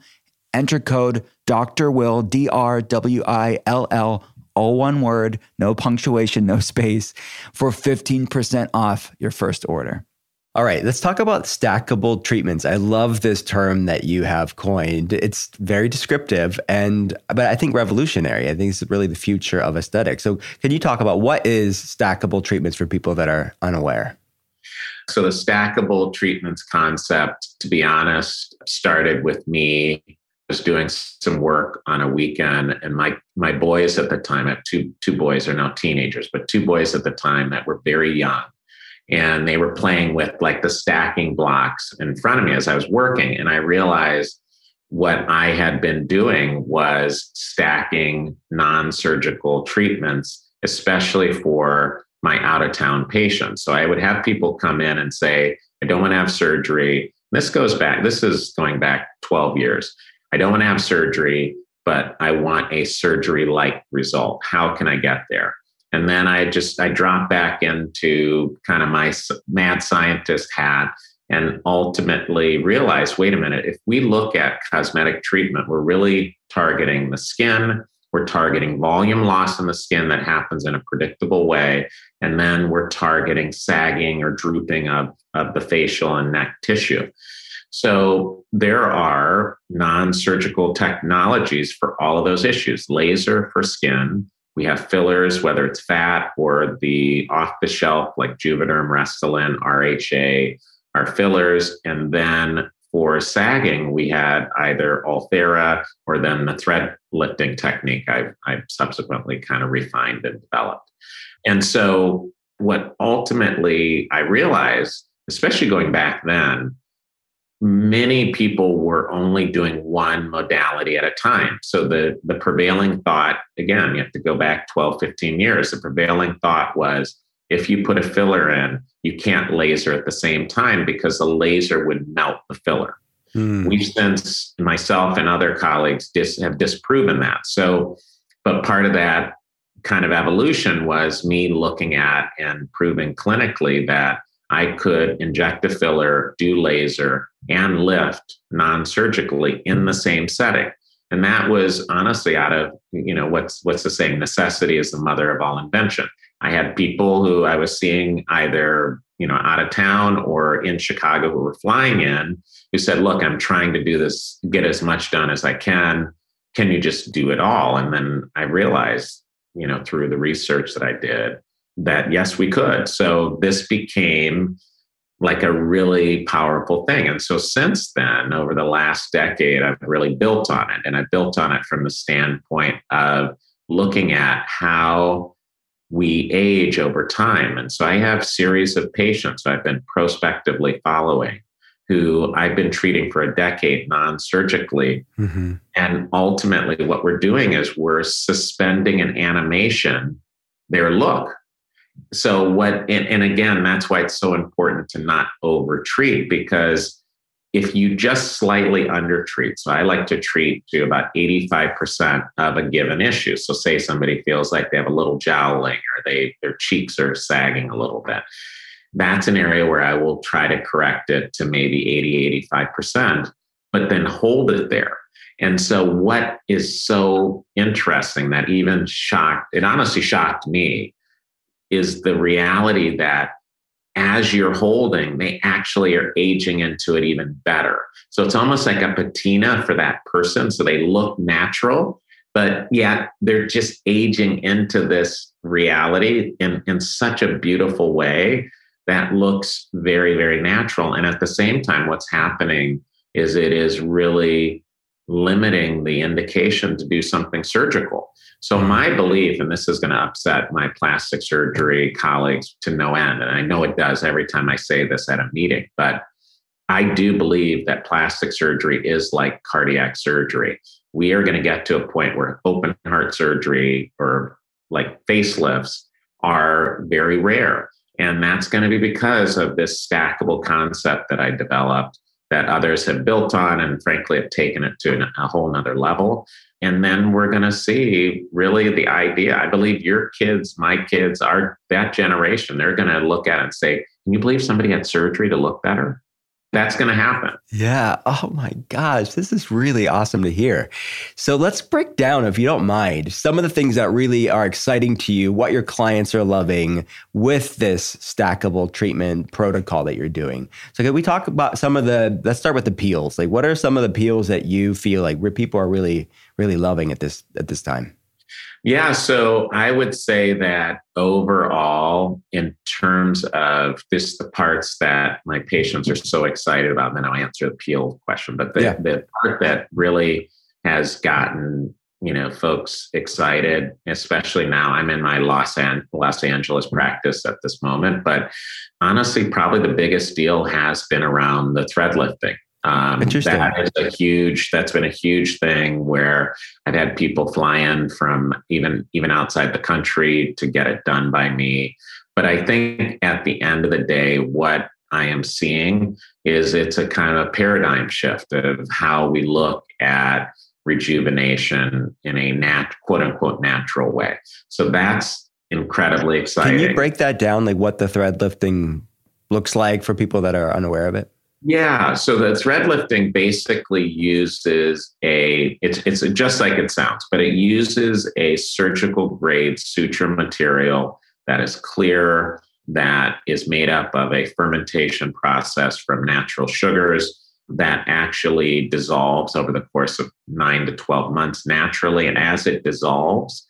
Enter code Doctor Will, D R W I L L, all one word, no punctuation, no space, for fifteen percent off your first order. All right, let's talk about stackable treatments. I love this term that you have coined. It's very descriptive, and but I think revolutionary. I think it's really the future of aesthetics. So can you talk about what is stackable treatments for people that are unaware? So the stackable treatments concept, to be honest, started with me. I was doing some work on a weekend, and my my boys at the time, I have two, two boys are now teenagers, but two boys at the time that were very young. And they were playing with like the stacking blocks in front of me as I was working. And I realized what I had been doing was stacking non-surgical treatments, especially for my out-of-town patients. So I would have people come in and say, I don't want to have surgery. This goes back, this is going back twelve years. I don't want to have surgery, but I want a surgery-like result. How can I get there? And then I just, I dropped back into kind of my mad scientist hat and ultimately realized, wait a minute, if we look at cosmetic treatment, we're really targeting the skin, we're targeting volume loss in the skin that happens in a predictable way, and then we're targeting sagging or drooping of, of the facial and neck tissue. So there are non-surgical technologies for all of those issues, laser for skin. We have fillers, whether it's fat or the off-the-shelf like Juvederm, Restylane, R H A, are fillers. And then for sagging, we had either Ulthera or then the thread lifting technique I've, I've subsequently kind of refined and developed. And so what ultimately I realized, especially going back then, many people were only doing one modality at a time. So the, the prevailing thought, again, you have to go back twelve, fifteen years. The prevailing thought was if you put a filler in, you can't laser at the same time because the laser would melt the filler. Hmm. We've since, myself and other colleagues dis, have disproven that. So, but part of that kind of evolution was me looking at and proving clinically that I could inject a filler, do laser, and lift non-surgically in the same setting. And that was honestly out of, you know, what's what's the saying? Necessity is the mother of all invention. I had people who I was seeing either, you know, out of town or in Chicago who were flying in who said, look, I'm trying to do this, get as much done as I can. Can you just do it all? And then I realized, you know, through the research that I did, that yes, we could. So this became like a really powerful thing. And so since then, over the last decade, I've really built on it. And I built on it from the standpoint of looking at how we age over time. And so I have a series of patients I've been prospectively following who I've been treating for a decade non-surgically. Mm-hmm. And ultimately what we're doing is we're suspending an animation, their look. So what, and, and again, that's why it's so important to not overtreat, because if you just slightly undertreat, so I like to treat to about eighty-five percent of a given issue. So say somebody feels like they have a little jowling or they their cheeks are sagging a little bit. That's an area where I will try to correct it to maybe eighty, eighty-five percent. but then hold it there. And so what is so interesting that even shocked, it honestly shocked me, is the reality that as you're holding, they actually are aging into it even better. So it's almost like a patina for that person. So they look natural, but yet they're just aging into this reality in, in such a beautiful way that looks very, very natural. And at the same time, what's happening is it is really limiting the indication to do something surgical. So my belief, and this is going to upset my plastic surgery colleagues to no end, and I know it does every time I say this at a meeting, but I do believe that plastic surgery is like cardiac surgery. We are going to get to a point where open heart surgery or like facelifts are very rare. And that's going to be because of this stackable concept that I developed that others have built on and frankly have taken it to a whole nother level. And then we're going to see really the idea. I believe your kids, my kids, our that generation, they're going to look at it and say, can you believe somebody had surgery to look better? That's going to happen. Yeah. Oh my gosh. This is really awesome to hear. So let's break down, if you don't mind, some of the things that really are exciting to you, what your clients are loving with this stackable treatment protocol that you're doing. So can we talk about some of the, let's start with the peels. Like what are some of the peels that you feel like people are really, really loving at this, at this time? Yeah. So I would say that overall, in terms of this, the parts that my patients are so excited about, and then I'll answer the peel question, but the, yeah. the part that really has gotten, you know, folks excited, especially now I'm in my Los, An- Los Angeles practice at this moment, but honestly, probably the biggest deal has been around the thread lifting. Um, that is a huge, that's been a huge thing where I've had people fly in from even, even outside the country to get it done by me. But I think at the end of the day, what I am seeing is it's a kind of a paradigm shift of how we look at rejuvenation in a nat quote unquote natural way. So that's incredibly exciting. Can you break that down? Like what the thread lifting looks like for people that are unaware of it? Yeah. So the thread lifting basically uses a, it's it's just like it sounds, but it uses a surgical grade suture material that is clear, that is made up of a fermentation process from natural sugars that actually dissolves over the course of nine to twelve months naturally. And as it dissolves,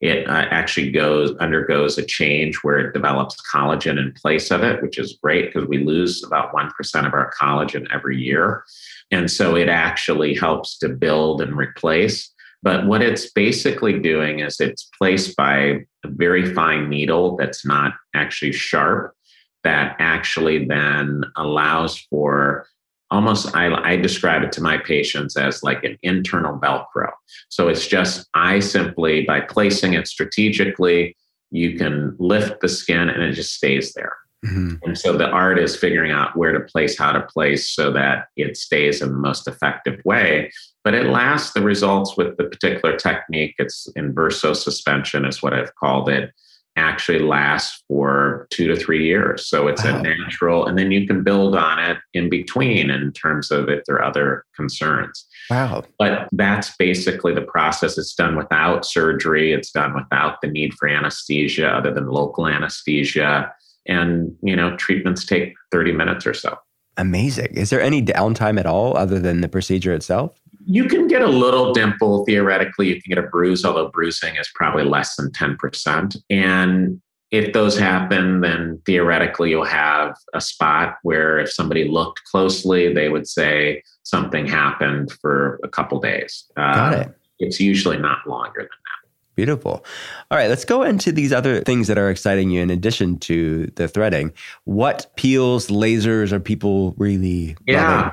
it uh, actually goes undergoes a change where it develops collagen in place of it, which is great because we lose about one percent of our collagen every year. And so it actually helps to build and replace. But what it's basically doing is it's placed by a very fine needle that's not actually sharp, that actually then allows for almost, I, I describe it to my patients as like an internal Velcro. So it's just, I simply, by placing it strategically, you can lift the skin and it just stays there. Mm-hmm. And so the art is figuring out where to place, how to place so that it stays in the most effective way. But at last, the results with the particular technique, it's in verso suspension is what I've called it, actually lasts for two to three years. So it's wow. a natural, and then you can build on it in between in terms of if there are other concerns. Wow. But that's basically the process. It's done without surgery. It's done without the need for anesthesia other than local anesthesia. And, you know, treatments take thirty minutes or so. Amazing. Is there any downtime at all other than the procedure itself? You can get a little dimple, theoretically. You can get a bruise, although bruising is probably less than ten percent. And if those happen, then theoretically you'll have a spot where if somebody looked closely, they would say something happened for a couple days. Got uh, it. It's usually not longer than that. Beautiful. All right, let's go into these other things that are exciting you in addition to the threading. What peels, lasers are people really yeah. loving?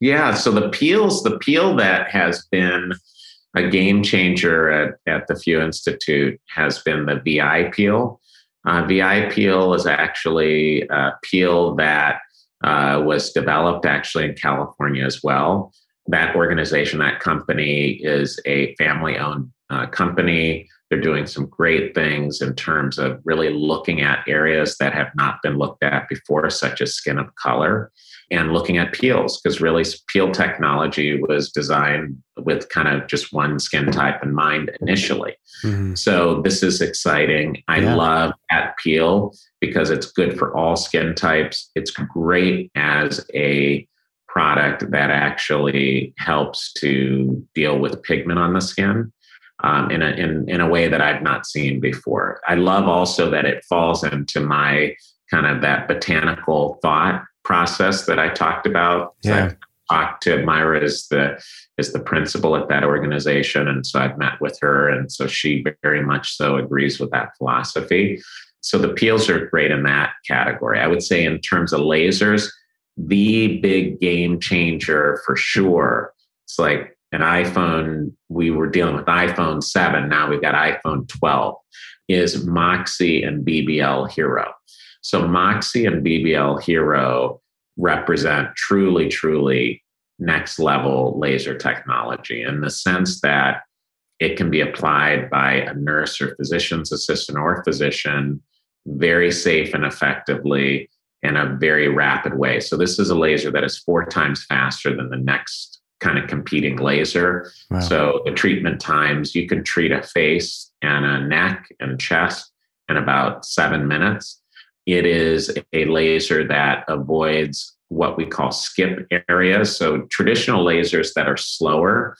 Yeah. So the peels, the peel that has been a game changer at, at the Few Institute has been the V I peel. Uh, V I peel is actually a peel that uh, was developed actually in California as well. That organization, that company is a family-owned uh, company They're doing some great things in terms of really looking at areas that have not been looked at before, such as skin of color, and looking at peels, because really peel technology was designed with kind of just one skin type in mind initially. Mm-hmm. So this is exciting. I yeah. love at peel because it's good for all skin types. It's great as a product that actually helps to deal with pigment on the skin um, in, a, in, in a way that I've not seen before. I love also that it falls into my kind of that botanical thought process that I talked about. Yeah. So I talked to Myra is the is the principal at that organization, and so I've met with her, and so she very much so agrees with that philosophy. So the peels are great in that category. I would say in terms of lasers, the big game changer for sure. It's like an iPhone. We were dealing with iPhone seven. Now we've got iPhone twelve. Is Moxi and B B L Hero. So Moxi and B B L Hero represent truly, truly next level laser technology in the sense that it can be applied by a nurse or physician's assistant or physician very safe and effectively in a very rapid way. So this is a laser that is four times faster than the next kind of competing laser. Wow. So the treatment times, you can treat a face and a neck and chest in about seven minutes. It is a laser that avoids what we call skip areas. So traditional lasers that are slower,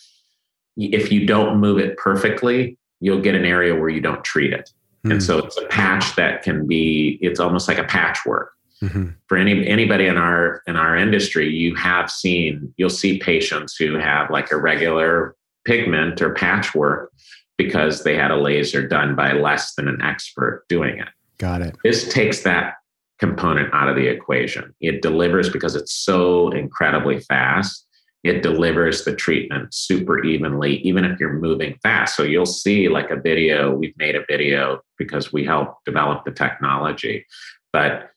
if you don't move it perfectly, you'll get an area where you don't treat it. Mm-hmm. And so it's a patch that can be, it's almost like a patchwork. Mm-hmm. For any anybody in our in our industry, you have seen, you'll see patients who have like irregular pigment or patchwork because they had a laser done by less than an expert doing it. Got it. This takes that component out of the equation. It delivers because it's so incredibly fast. It delivers the treatment super evenly, even if you're moving fast. So you'll see like a video, we've made a video because we helped develop the technology, but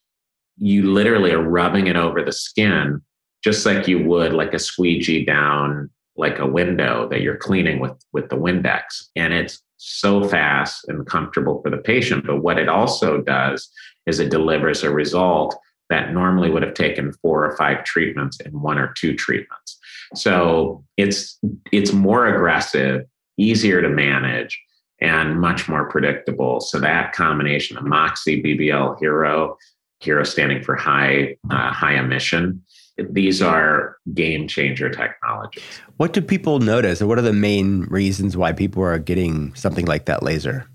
you literally are rubbing it over the skin, just like you would like a squeegee down, like a window that you're cleaning with, with the Windex. And it's so fast and comfortable for the patient. But what it also does is it delivers a result that normally would have taken four or five treatments in one or two treatments. So it's it's more aggressive, easier to manage, and much more predictable. So that combination of Moxi, B B L Hero, Hero standing for high uh, high emission, these are game changer technologies. What do people notice, or what are the main reasons why people are getting something like that laser?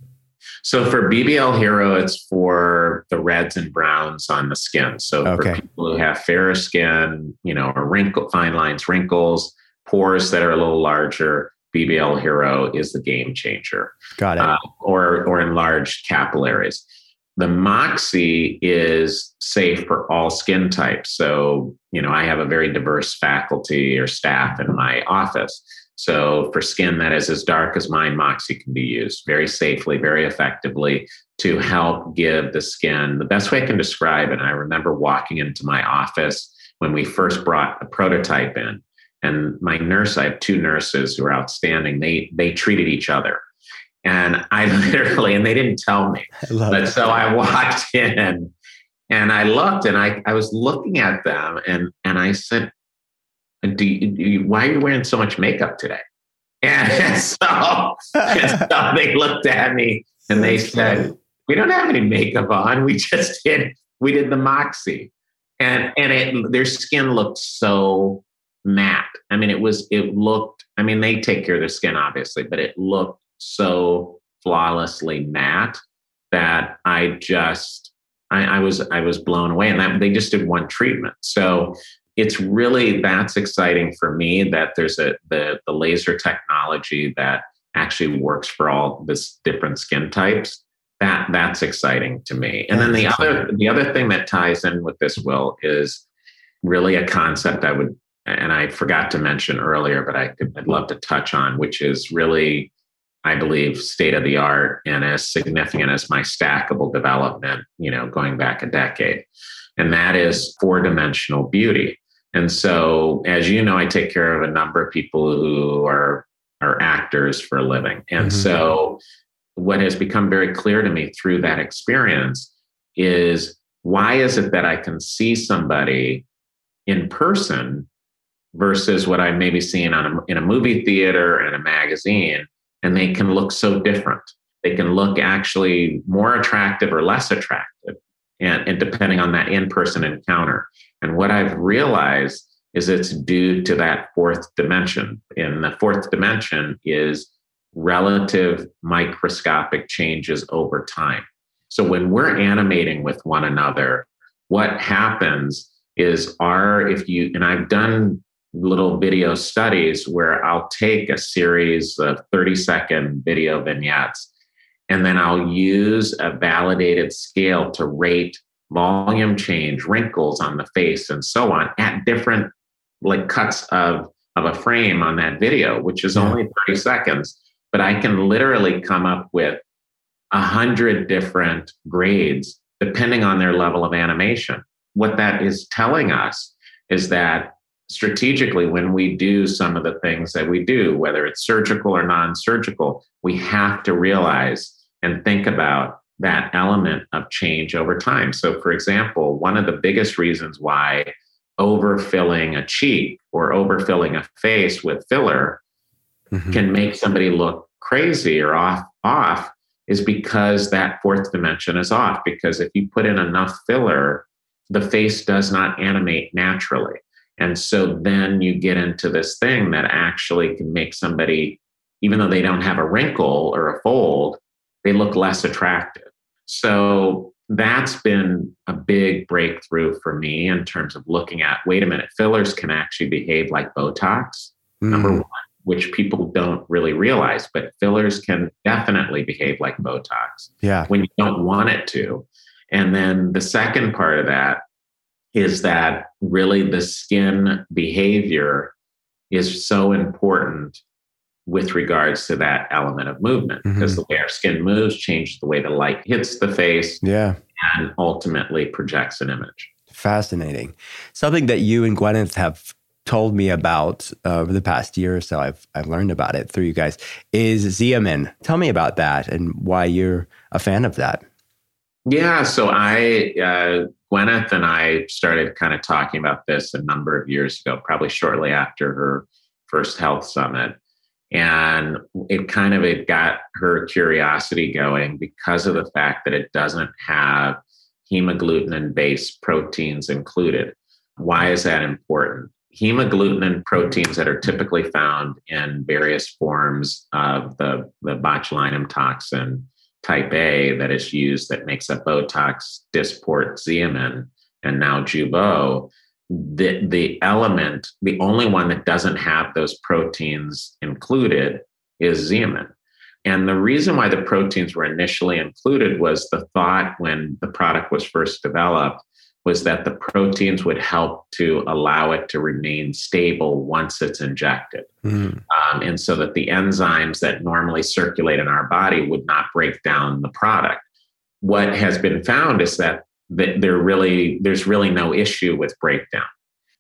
So for B B L Hero, it's for the reds and browns on the skin. So okay. for people who have fairer skin, you know, or wrinkle, fine lines, wrinkles, pores that are a little larger, B B L Hero is the game changer. Got it. Uh, or or enlarged capillaries. The Moxi is safe for all skin types. So, you know, I have a very diverse faculty or staff in my office. So for skin that is as dark as mine, Moxi can be used very safely, very effectively to help give the skin the best way I can describe it. I remember walking into my office when we first brought a prototype in, and my nurse, I have two nurses who are outstanding. They, they treated each other. And I literally, and they didn't tell me, but it. So I walked in and I looked and I, I was looking at them and, and I said, do you, do you, why are you wearing so much makeup today? And so, and so they looked at me and they said, we don't have any makeup on. We just did, we did the Moxi and, and it, their skin looked so matte. I mean, it was, it looked, I mean, they take care of their skin obviously, but it looked so flawlessly matte that I just, I, I was, I was blown away. And that, they just did one treatment. So it's really, that's exciting for me that there's a, the, the laser technology that actually works for all this different skin types. That that's exciting to me. And then the other, the other thing that ties in with this, Will, is really a concept I would, and I forgot to mention earlier, but I could, I'd love to touch on, which is really, I believe, state of the art and as significant as my stackable development, you know, going back a decade. And that is four-dimensional beauty. And so, as you know, I take care of a number of people who are, are actors for a living. And mm-hmm. so what has become very clear to me through that experience is, why is it that I can see somebody in person versus what I may be seeing on a, in a movie theater and a magazine, and they can look so different. They can look actually more attractive or less attractive, and, and depending on that in-person encounter. And what I've realized is it's due to that fourth dimension. And the fourth dimension is relative microscopic changes over time. So when we're animating with one another, what happens is our, if you, and I've done little video studies where I'll take a series of thirty second video vignettes, and then I'll use a validated scale to rate volume change, wrinkles on the face, and so on at different like cuts of, of a frame on that video, which is only thirty seconds. But I can literally come up with a hundred different grades depending on their level of animation. What that is telling us is that strategically, when we do some of the things that we do, whether it's surgical or non-surgical, we have to realize and think about that element of change over time. So for example, one of the biggest reasons why overfilling a cheek or overfilling a face with filler mm-hmm. can make somebody look crazy or off, off is because that fourth dimension is off. Because if you put in enough filler, the face does not animate naturally. And so then you get into this thing that actually can make somebody, even though they don't have a wrinkle or a fold, they look less attractive. So that's been a big breakthrough for me in terms of looking at, wait a minute, fillers can actually behave like Botox, mm. number one, which people don't really realize, but fillers can definitely behave like Botox yeah. when you don't want it to. And then the second part of that is that really the skin behavior is so important with regards to that element of movement, because mm-hmm. the way our skin moves changes the way the light hits the face yeah. and ultimately projects an image. Fascinating. Something that you and Gwyneth have told me about uh, over the past year or so, I've I've learned about it through you guys, is Xeomin. Tell me about that and why you're a fan of that. Yeah, so I, uh, Gwyneth and I started kind of talking about this a number of years ago, probably shortly after her first health summit. And it kind of, it got her curiosity going because of the fact that it doesn't have hemagglutinin-based proteins included. Why is that important? Hemagglutinin proteins that are typically found in various forms of the, the botulinum toxin type A that is used, that makes up Botox, Dysport, Xeomin, and now Jeuveau, the, the element, the only one that doesn't have those proteins included is Xeomin. And the reason why the proteins were initially included was the thought when the product was first developed was that the proteins would help to allow it to remain stable once it's injected. Mm. Um, and so that the enzymes that normally circulate in our body would not break down the product. What has been found is that there really, there's really no issue with breakdown.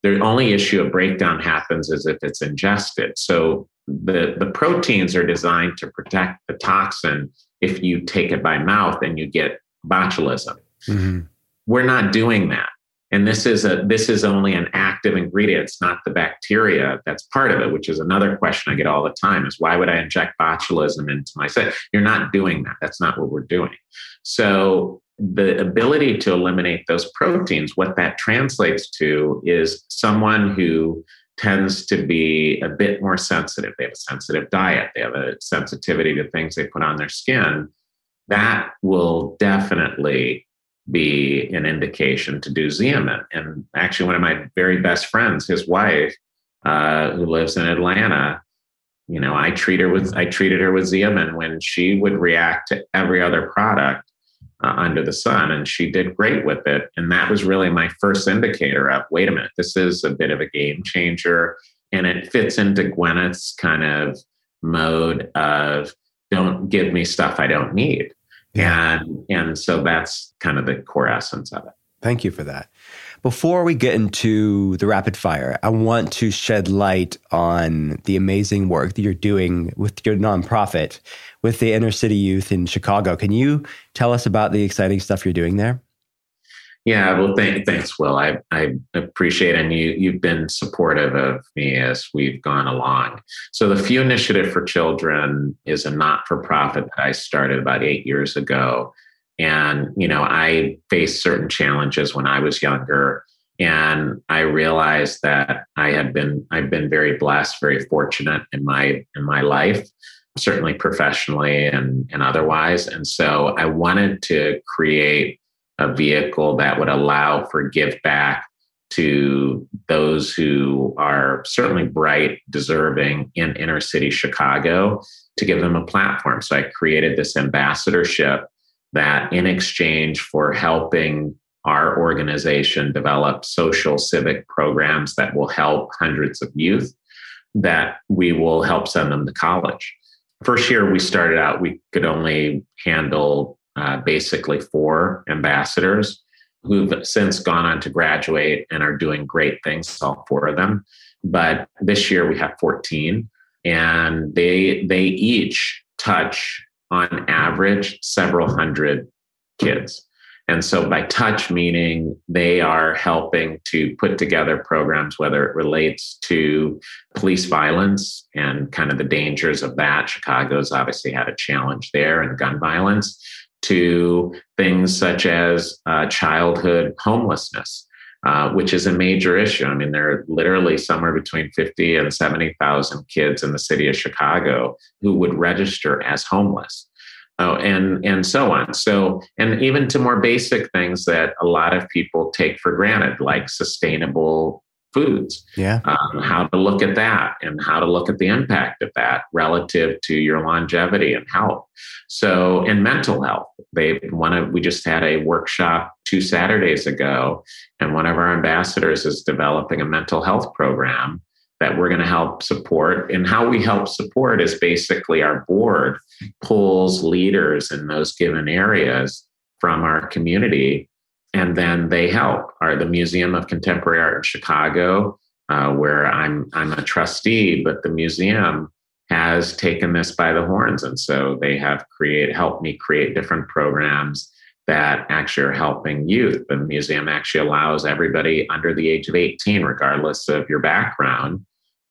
The only issue of breakdown happens is if it's ingested. So the, the proteins are designed to protect the toxin if you take it by mouth and you get botulism. Mm-hmm. We're not doing that. And this is a this is only an active ingredient. It's not the bacteria that's part of it, which is another question I get all the time is, why would I inject botulism into my skin? You're not doing that. That's not what we're doing. So the ability to eliminate those proteins, what that translates to is someone who tends to be a bit more sensitive. They have a sensitive diet. They have a sensitivity to things they put on their skin. That will definitely be an indication to do Xeomin. And actually, one of my very best friends, his wife, uh, who lives in Atlanta, you know, I treat her with I treated her with Xeomin when she would react to every other product uh, under the sun, and she did great with it. And that was really my first indicator of, wait a minute, this is a bit of a game changer, and it fits into Gwyneth's kind of mode of don't give me stuff I don't need. Yeah. And and so that's kind of the core essence of it. Thank you for that. Before we get into the rapid fire, I want to shed light on the amazing work that you're doing with your nonprofit, with the inner city youth in Chicago. Can you tell us about the exciting stuff you're doing there? Yeah, well, thank, thanks, Will. I, I appreciate it. And you, you've been supportive of me as we've gone along. So the Few Initiative for Children is a not-for-profit that I started about eight years ago. And, you know, I faced certain challenges when I was younger, and I realized that I had been, I've been very blessed, very fortunate in my, in my life, certainly professionally and, and otherwise. And so I wanted to create a vehicle that would allow for give back to those who are certainly bright, deserving in inner city Chicago, to give them a platform. So I created this ambassadorship that in exchange for helping our organization develop social civic programs that will help hundreds of youth, that we will help send them to college. First year we started out, we could only handle uh, basically four ambassadors who've since gone on to graduate and are doing great things, all four of them. But this year we have fourteen, and they they each touch on average, several hundred kids. And so by touch, meaning they are helping to put together programs, whether it relates to police violence and kind of the dangers of that. Chicago's obviously had a challenge there, and gun violence, to things such as uh, childhood homelessness, uh, which is a major issue. I mean, there are literally somewhere between fifty and seventy thousand kids in the city of Chicago who would register as homeless. Oh, and, and so on. So, and even to more basic things that a lot of people take for granted, like sustainable foods, yeah. um, how to look at that and how to look at the impact of that relative to your longevity and health. So, and mental health, they want to, we just had a workshop two Saturdays ago, and one of our ambassadors is developing a mental health program that we're going to help support. And how we help support is basically our board pulls leaders in those given areas from our community, and then they help. Our, the Museum of Contemporary Art in Chicago, uh, where I'm I'm a trustee, but the museum has taken this by the horns. And so they have create helped me create different programs that actually are helping youth. The museum actually allows everybody under the age of eighteen, regardless of your background,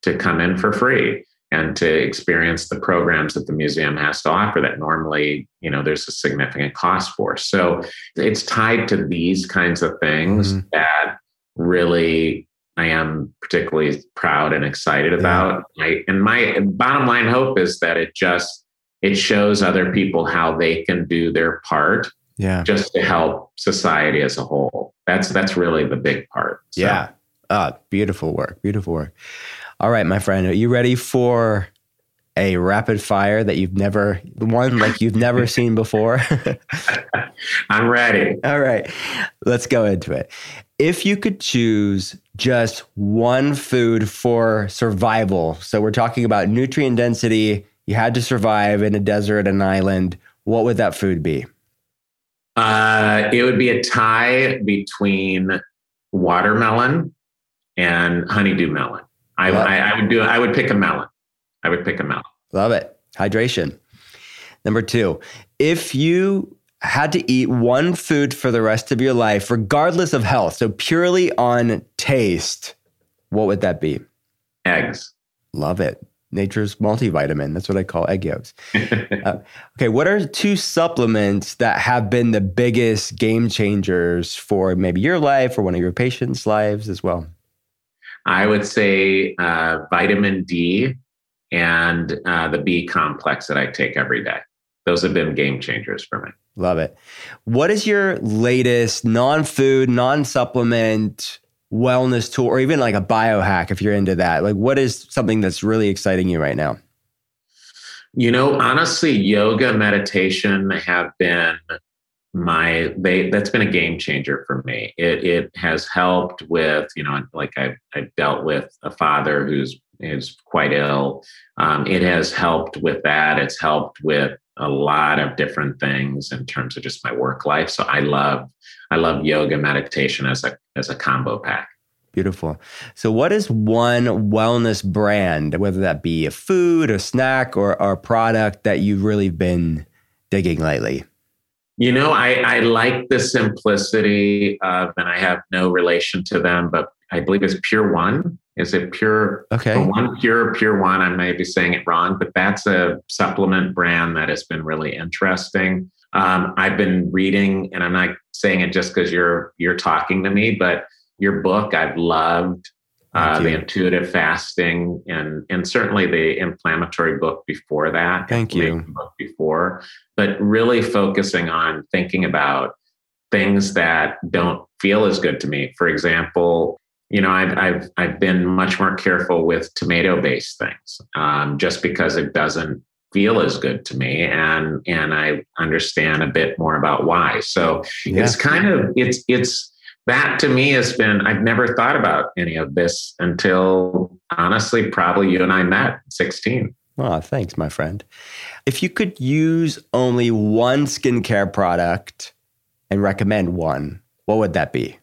to come in for free and to experience the programs that the museum has to offer that normally, you know, there's a significant cost for. So it's tied to these kinds of things mm-hmm. that really I am particularly proud and excited yeah. about. I, and my bottom line hope is that it just, it shows other people how they can do their part yeah. just to help society as a whole. That's, that's really the big part. So. Yeah. Ah, beautiful work. Beautiful work. All right, my friend, are you ready for a rapid fire that you've never, one like you've never seen before? I'm ready. All right, let's go into it. If you could choose just one food for survival, so we're talking about nutrient density, you had to survive in a desert, an island, what would that food be? Uh, it would be a tie between watermelon and honeydew melon. I, I, I would do. I would pick a melon. I would pick a melon. Love it. Hydration. Number two, if you had to eat one food for the rest of your life, regardless of health, so purely on taste, what would that be? Eggs. Love it. Nature's multivitamin. That's what I call egg yolks. uh, okay. What are two supplements that have been the biggest game changers for maybe your life or one of your patients' lives as well? I would say uh, vitamin D and uh, the B complex that I take every day. Those have been game changers for me. Love it. What is your latest non-food, non-supplement wellness tool, or even like a biohack if you're into that? Like, what is something that's really exciting you right now? You know, honestly, yoga, meditation have been My they that's been a game changer for me. It it has helped with, you know, like I've I've dealt with a father who's is quite ill. Um, it has helped with that. It's helped with a lot of different things in terms of just my work life. So I love I love yoga, meditation as a as a combo pack. Beautiful. So what is one wellness brand, whether that be a food or snack or, or a product that you've really been digging lately? You know, I, I like the simplicity of, and I have no relation to them, but I believe it's Pure One. Is it Pure? Okay. One Pure, Pure One. I may be saying it wrong, but that's a supplement brand that has been really interesting. Um, I've been reading, and I'm not saying it just because you're you're talking to me, but your book I've loved, uh, the Intuitive Fasting, and and certainly the inflammatory book before that. Thank you. Book before, but really focusing on thinking about things that don't feel as good to me. For example, you know, I've I've I've been much more careful with tomato-based things, um, just because it doesn't feel as good to me, and and I understand a bit more about why. So yeah. it's kind of it's it's that to me has been, I've never thought about any of this until honestly, probably you and I met at sixteen. Oh, thanks, my friend. If you could use only one skincare product and recommend one, what would that be?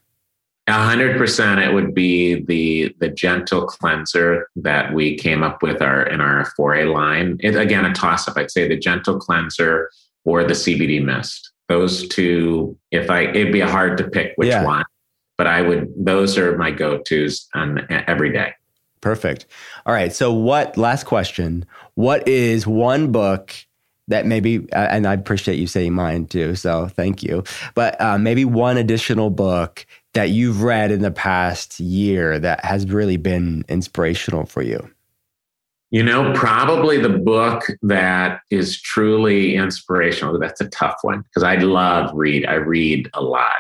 A hundred percent, it would be the the gentle cleanser that we came up with our in our Euphoria line. It, again, a toss up. I'd say the gentle cleanser or the C B D mist. Those two, if I, it'd be hard to pick which yeah. one, but I would. Those are my go tos on every day. Perfect. All right. So, what last question? What is one book that maybe, and I appreciate you saying mine too, so thank you. But uh, maybe one additional book that you've read in the past year that has really been inspirational for you? You know, probably the book that is truly inspirational. That's a tough one because I love read. I read a lot.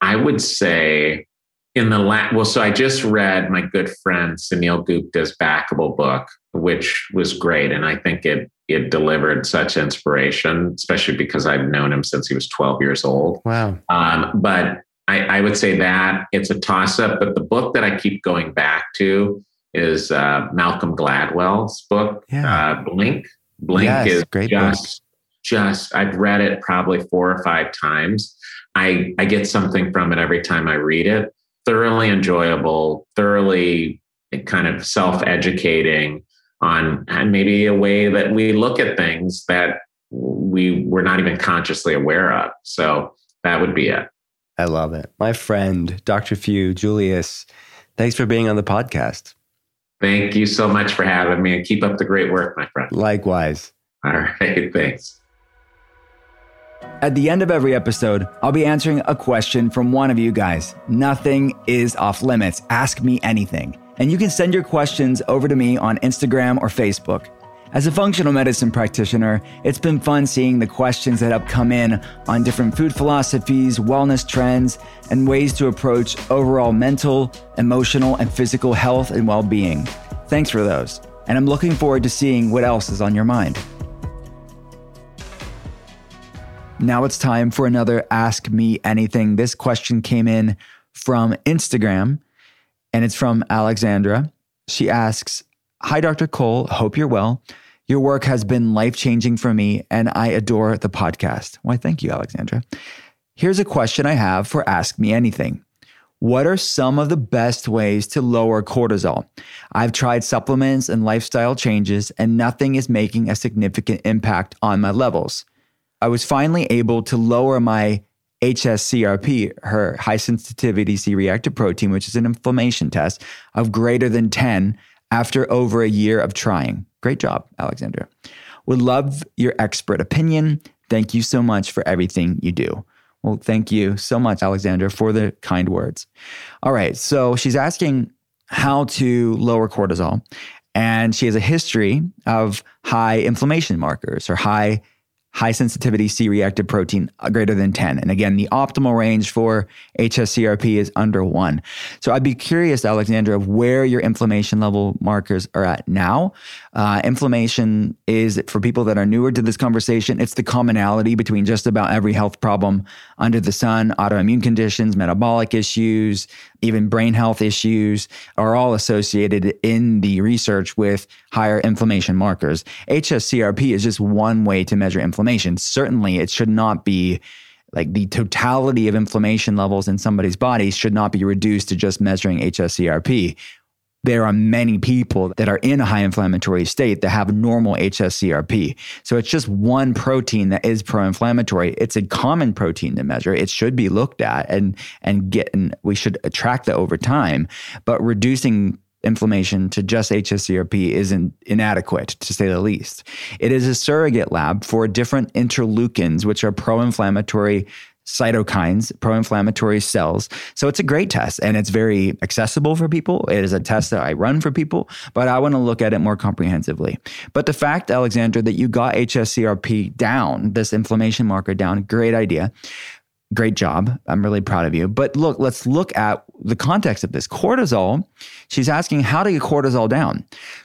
I would say in the last, well, so I just read my good friend Sunil Gupta's Backable book, which was great. And I think it it delivered such inspiration, especially because I've known him since he was twelve years old. Wow. Um, but I, I would say that it's a toss up, but the book that I keep going back to is uh, Malcolm Gladwell's book, yeah. uh, Blink. Blink yes, is great just, book. just, I've read it probably four or five times. I, I get something from it every time I read it. Thoroughly enjoyable, thoroughly kind of self-educating on and maybe a way that we look at things that we were not even consciously aware of. So that would be it. I love it. My friend, Doctor Few, Julius, thanks for being on the podcast. Thank you so much for having me, and keep up the great work, my friend. Likewise. All right, thanks. At the end of every episode, I'll be answering a question from one of you guys. Nothing is off limits. Ask me anything. And you can send your questions over to me on Instagram or Facebook. As a functional medicine practitioner, it's been fun seeing the questions that have come in on different food philosophies, wellness trends, and ways to approach overall mental, emotional, and physical health and well-being. Thanks for those. And I'm looking forward to seeing what else is on your mind. Now it's time for another Ask Me Anything. This question came in from Instagram, and it's from Alexandra. She asks, "Hi, Doctor Cole. Hope you're well. Your work has been life-changing for me, and I adore the podcast." Why, thank you, Alexandra. Here's a question I have for Ask Me Anything. What are some of the best ways to lower cortisol? I've tried supplements and lifestyle changes, and nothing is making a significant impact on my levels. I was finally able to lower my H S C R P, her high sensitivity C-reactive protein, which is an inflammation test, of greater than ten after over a year of trying. Great job, Alexandra. Would love your expert opinion. Thank you so much for everything you do. Well, thank you so much, Alexandra, for the kind words. All right, so she's asking how to lower cortisol, and she has a history of high inflammation markers or high high sensitivity C-reactive protein greater than ten. And again, the optimal range for H S C R P is under one. So I'd be curious, Alexandra, of where your inflammation level markers are at now. Uh, inflammation is, for people that are newer to this conversation, it's the commonality between just about every health problem under the sun. Autoimmune conditions, metabolic issues, even brain health issues are all associated in the research with higher inflammation markers. H S C R P is just one way to measure inflammation. Certainly, it should not be Like the totality of inflammation levels in somebody's body should not be reduced to just measuring H S C R P. There are many people that are in a high inflammatory state that have normal H S C R P. So it's just one protein that is pro-inflammatory. It's a common protein to measure. It should be looked at and and get, and we should track that over time. But reducing inflammation to just H S C R P is in, inadequate, to say the least. It is a surrogate lab for different interleukins, which are pro-inflammatory cytokines, pro-inflammatory cells. So it's a great test and it's very accessible for people. It is a test that I run for people, but I want to look at it more comprehensively. But the fact, Alexander, that you got H S C R P down, this inflammation marker down, great idea. Great job. I'm really proud of you. But look, let's look at the context of this. Cortisol, she's asking, how do you cortisol down?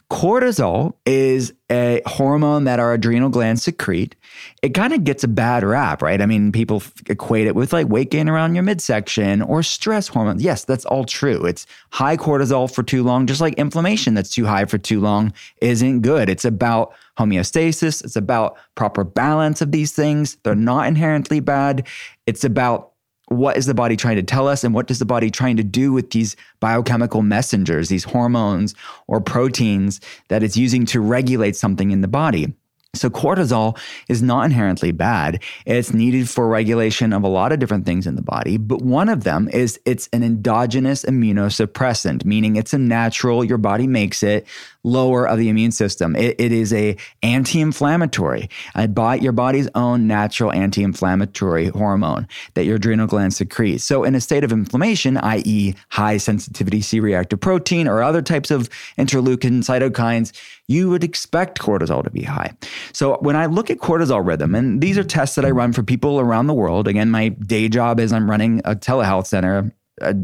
Cortisol is a hormone that our adrenal glands secrete. It kind of gets a bad rap, right? I mean, people f- equate it with like weight gain around your midsection or stress hormones. Yes, that's all true. It's high cortisol for too long, just like inflammation that's too high for too long isn't good. It's about homeostasis. It's about proper balance of these things. They're not inherently bad. It's about what is the body trying to tell us and what does the body trying to do with these biochemical messengers, these hormones or proteins that it's using to regulate something in the body. So cortisol is not inherently bad. It's needed for regulation of a lot of different things in the body, but one of them is it's an endogenous immunosuppressant, meaning it's a natural, your body makes it, lower of the immune system. It, it is a anti-inflammatory. I bought your body's own natural anti-inflammatory hormone that your adrenal glands secrete. So in a state of inflammation, that is high sensitivity C-reactive protein or other types of interleukin cytokines, you would expect cortisol to be high. So when I look at cortisol rhythm, and these are tests that I run for people around the world. Again, my day job is I'm running a telehealth center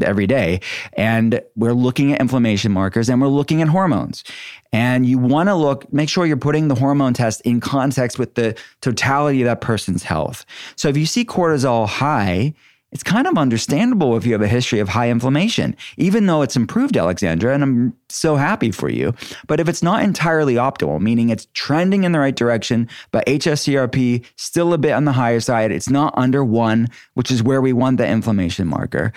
every day, and we're looking at inflammation markers and we're looking at hormones. And you want to look, make sure you're putting the hormone test in context with the totality of that person's health. So if you see cortisol high, it's kind of understandable if you have a history of high inflammation, even though it's improved, Alexandra, and I'm so happy for you. But if it's not entirely optimal, meaning it's trending in the right direction, but H S C R P still a bit on the higher side, it's not under one, which is where we want the inflammation marker.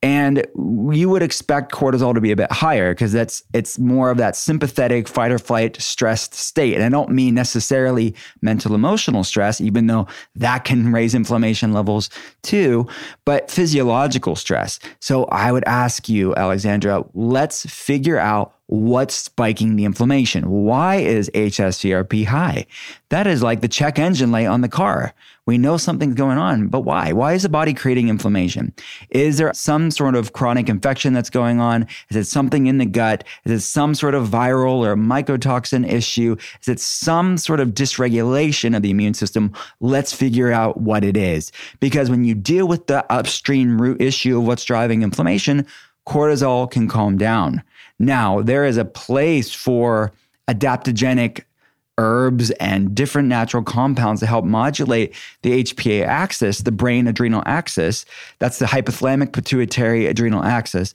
And you would expect cortisol to be a bit higher because that's it's more of that sympathetic fight or flight stressed state. And I don't mean necessarily mental emotional stress, even though that can raise inflammation levels too, but physiological stress. So I would ask you, Alexandra, let's figure out what's spiking the inflammation. Why is H S C R P high? That is like the check engine light on the car. We know something's going on, but why? Why is the body creating inflammation? Is there some sort of chronic infection that's going on? Is it something in the gut? Is it some sort of viral or mycotoxin issue? Is it some sort of dysregulation of the immune system? Let's figure out what it is. Because when you deal with the upstream root issue of what's driving inflammation, cortisol can calm down. Now, there is a place for adaptogenic herbs and different natural compounds to help modulate the H P A axis, the brain adrenal axis. That's the hypothalamic pituitary adrenal axis.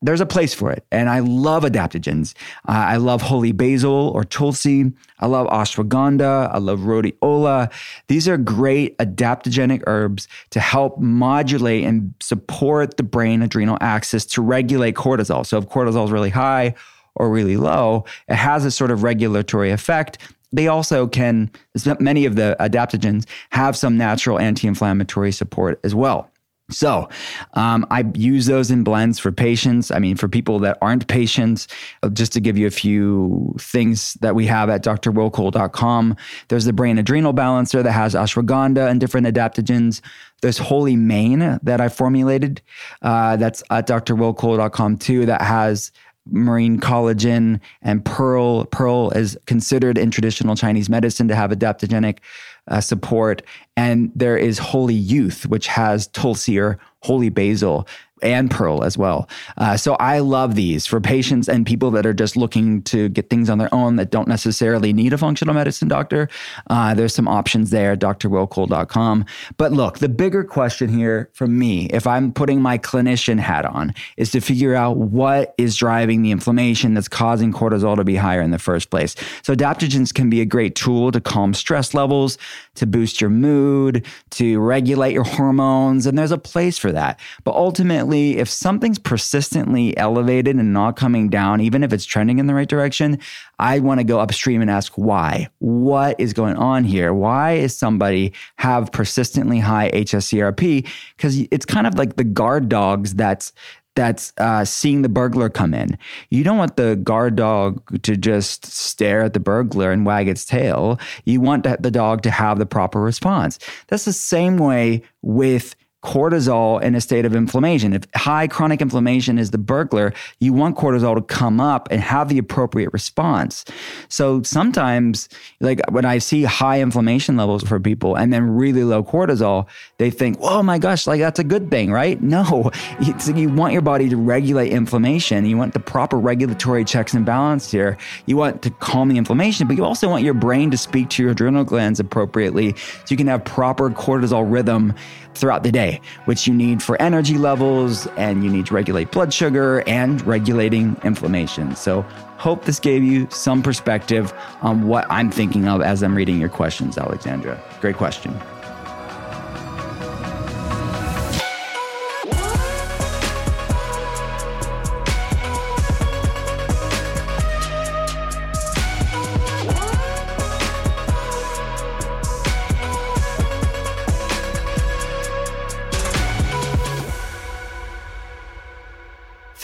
There's a place for it. And I love adaptogens. Uh, I love holy basil or Tulsi. I love ashwagandha. I love rhodiola. These are great adaptogenic herbs to help modulate and support the brain adrenal axis to regulate cortisol. So if cortisol is really high or really low, it has a sort of regulatory effect. They also can, many of the adaptogens have some natural anti-inflammatory support as well. So um, I use those in blends for patients. I mean, for people that aren't patients, just to give you a few things that we have at D R will cole dot com, there's the brain adrenal balancer that has ashwagandha and different adaptogens. There's holy mane that I formulated. Uh, that's at D R will cole dot com too, that has marine collagen and pearl. Pearl is considered in traditional Chinese medicine to have adaptogenic Uh, support. And there is holy youth, which has Tulsi or holy basil and Pearl as well. Uh, so I love these for patients and people that are just looking to get things on their own that don't necessarily need a functional medicine doctor. Uh, there's some options there, D R will cole dot com. But look, the bigger question here from me, if I'm putting my clinician hat on, is to figure out what is driving the inflammation that's causing cortisol to be higher in the first place. So adaptogens can be a great tool to calm stress levels, to boost your mood, to regulate your hormones, and there's a place for that. But ultimately, if something's persistently elevated and not coming down, even if it's trending in the right direction, I want to go upstream and ask why. What is going on here? Why is somebody have persistently high H S C R P? Because it's kind of like the guard dogs that's that's uh, seeing the burglar come in. You don't want the guard dog to just stare at the burglar and wag its tail. You want the dog to have the proper response. That's the same way with cortisol in a state of inflammation. If high chronic inflammation is the burglar, you want cortisol to come up and have the appropriate response. So sometimes, like when I see high inflammation levels for people and then really low cortisol, they think, oh my gosh, like that's a good thing, right? No, it's, you want your body to regulate inflammation. You want the proper regulatory checks and balance here. You want to calm the inflammation, but you also want your brain to speak to your adrenal glands appropriately so you can have proper cortisol rhythm throughout the day, which you need for energy levels, and you need to regulate blood sugar and regulating inflammation. So hope this gave you some perspective on what I'm thinking of as I'm reading your questions, Alexandra. Great question.